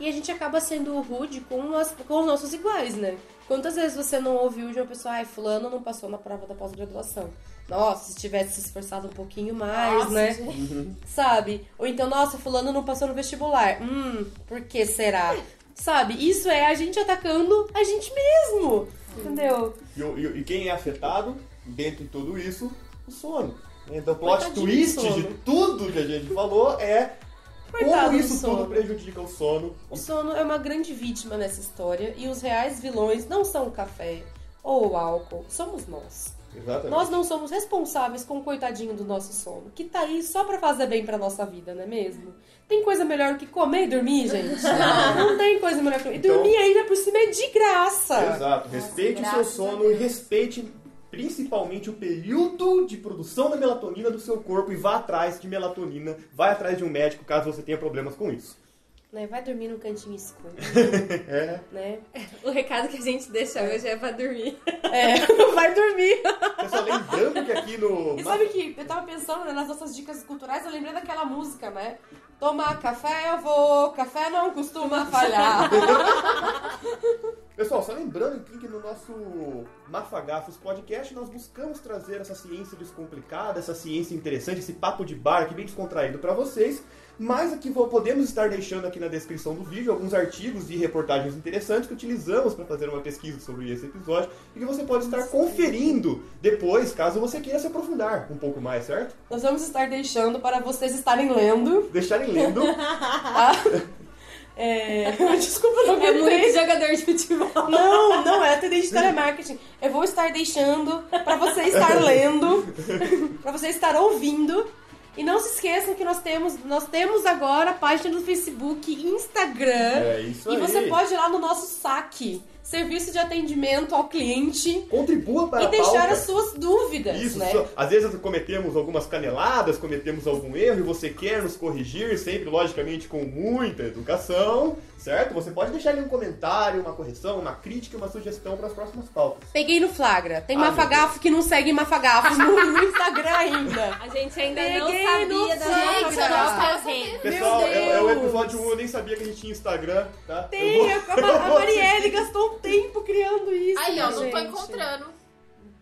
E a gente acaba sendo rude com os nossos iguais, né? Quantas vezes você não ouviu de uma pessoa, fulano não passou na prova da pós-graduação. Nossa, se tivesse se esforçado um pouquinho mais, né? Sabe? Ou então, nossa, fulano não passou no vestibular. Por que será? Sabe? Isso é a gente atacando a gente mesmo, entendeu? E quem é afetado, dentro de tudo isso, o sono. Então, o plot twist de tudo que a gente falou é... Como isso tudo prejudica o sono? O sono é uma grande vítima nessa história e os reais vilões não são o café ou o álcool, somos nós. Exatamente. Nós não somos responsáveis com o coitadinho do nosso sono, que tá aí só pra fazer bem pra nossa vida, não é mesmo? Tem coisa melhor que comer e dormir, gente? Não tem coisa melhor que comer. E então, dormir ainda por cima é de graça. Exato. Respeite nossa, o seu sono e respeite principalmente o período de produção da melatonina do seu corpo e vá atrás de melatonina, vai atrás de um médico caso você tenha problemas com isso. Vai dormir num cantinho escuro. É. Né? O recado que a gente deixa hoje é vá dormir. Vai dormir. Pessoal, lembrando que aqui no... E sabe que eu tava pensando, né, nas nossas dicas culturais, eu lembrei daquela música, né? Tomar café eu vou, café não costuma falhar. Pessoal, só lembrando aqui que no nosso Mafagafos Podcast nós buscamos trazer essa ciência descomplicada, essa ciência interessante, esse papo de bar aqui bem descontraído para vocês. Mas aqui podemos estar deixando aqui na descrição do vídeo alguns artigos e reportagens interessantes que utilizamos para fazer uma pesquisa sobre esse episódio e que você pode estar conferindo depois, caso você queira se aprofundar um pouco mais, certo? Nós vamos estar deixando para vocês estarem lendo. Deixarem lendo. Desculpa, não é muito jogador de futebol. Não, é atendente de telemarketing. Eu vou estar deixando para você estar lendo, para você estar ouvindo. E não se esqueçam que nós temos agora página no Facebook e Instagram. É isso aí. E você pode ir lá no nosso saque, serviço de atendimento ao cliente. Contribua para a pauta. E deixar as suas dúvidas. Isso, né? Às vezes cometemos algumas caneladas, cometemos algum erro e você quer nos corrigir, sempre, logicamente, com muita educação, certo? Você pode deixar ali um comentário, uma correção, uma crítica, uma sugestão para as próximas pautas. Peguei no flagra. Tem mafagafo que não segue mafagafos no Instagram ainda. A gente ainda não sabia da nossa. Pessoal, é o episódio 1, eu nem sabia que a gente tinha Instagram, tá? A Marielle gastou um tempo criando isso. Aí, ó, não tô encontrando.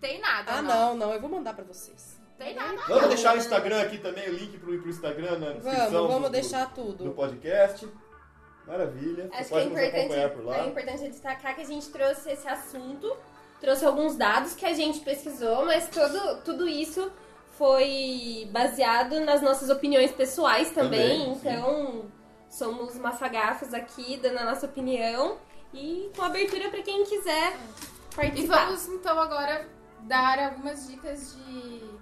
Tem nada. Não, eu vou mandar pra vocês. Tem nada. Vamos deixar o Instagram aqui também, o link pro Instagram na descrição. Vamos deixar tudo. No podcast. Maravilha. Acho que é importante destacar que a gente trouxe esse assunto, trouxe alguns dados que a gente pesquisou, mas tudo isso foi baseado nas nossas opiniões pessoais também. Então, somos mafagafos aqui, dando a nossa opinião e com abertura para quem quiser participar. E vamos, então, agora dar algumas dicas de...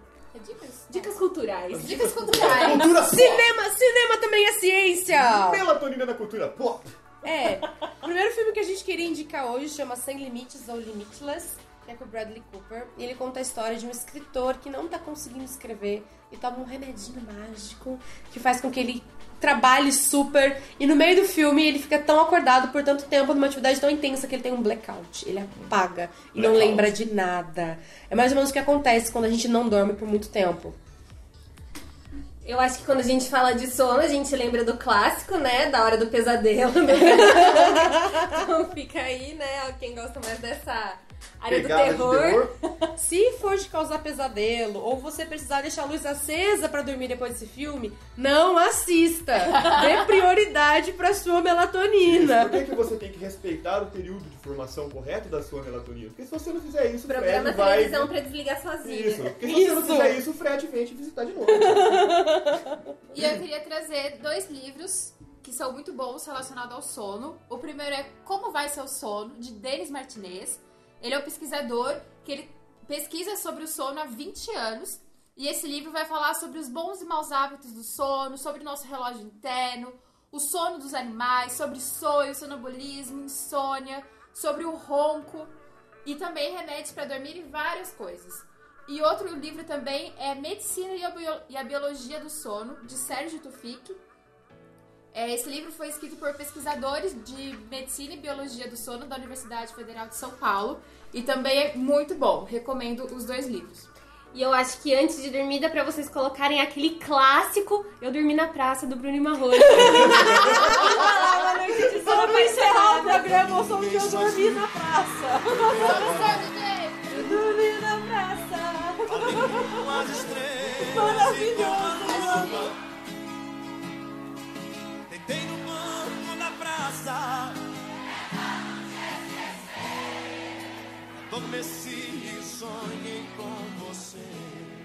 Dicas culturais. Dicas culturais. Cultura pop. Cinema também é ciência. Melatonina da cultura pop. O primeiro filme que a gente queria indicar hoje chama Sem Limites ou Limitless, que é com o Bradley Cooper. E ele conta a história de um escritor que não tá conseguindo escrever e toma um remedinho mágico que faz com que ele trabalhe super. E no meio do filme ele fica tão acordado por tanto tempo, numa atividade tão intensa, que ele tem um blackout. Ele apaga e não lembra de nada. É mais ou menos o que acontece quando a gente não dorme por muito tempo. Eu acho que quando a gente fala de sono, a gente lembra do clássico, né? Da Hora do Pesadelo. Né? Então fica aí, né? Quem gosta mais dessa área do terror. Se for de causar pesadelo ou você precisar deixar a luz acesa pra dormir depois desse filme, não assista. Dê prioridade pra sua melatonina. Isso. Por que você tem que respeitar o período de formação correto da sua melatonina? Porque se você não fizer isso, o Fred vai... Programa a televisão pra desligar sozinha. Isso. Porque se você não fizer isso, o Fred vem te visitar de novo. E eu queria trazer 2 livros que são muito bons relacionados ao sono. O primeiro é Como Vai Seu Sono, de Denis Martinez. Ele é um pesquisador que ele pesquisa sobre o sono há 20 anos. E esse livro vai falar sobre os bons e maus hábitos do sono, sobre o nosso relógio interno, o sono dos animais, sobre sonho, sonambulismo, insônia, sobre o ronco e também remédios para dormir e várias coisas. E outro livro também é Medicina e a Biologia do Sono, de Sergio Tufik. Esse livro foi escrito por pesquisadores de Medicina e Biologia do Sono da Universidade Federal de São Paulo. E também é muito bom. Recomendo os 2 livros. E eu acho que antes de dormir dá pra vocês colocarem aquele clássico Eu Dormi na Praça, do Bruno e Marrô. Vamos encerrar o programa, o som de Eu Dormi na Praça. Eu dormi na praça. Maravilhoso. Deitei no banco na praça, tentando te esquecer. Adormeci e sonhei com você.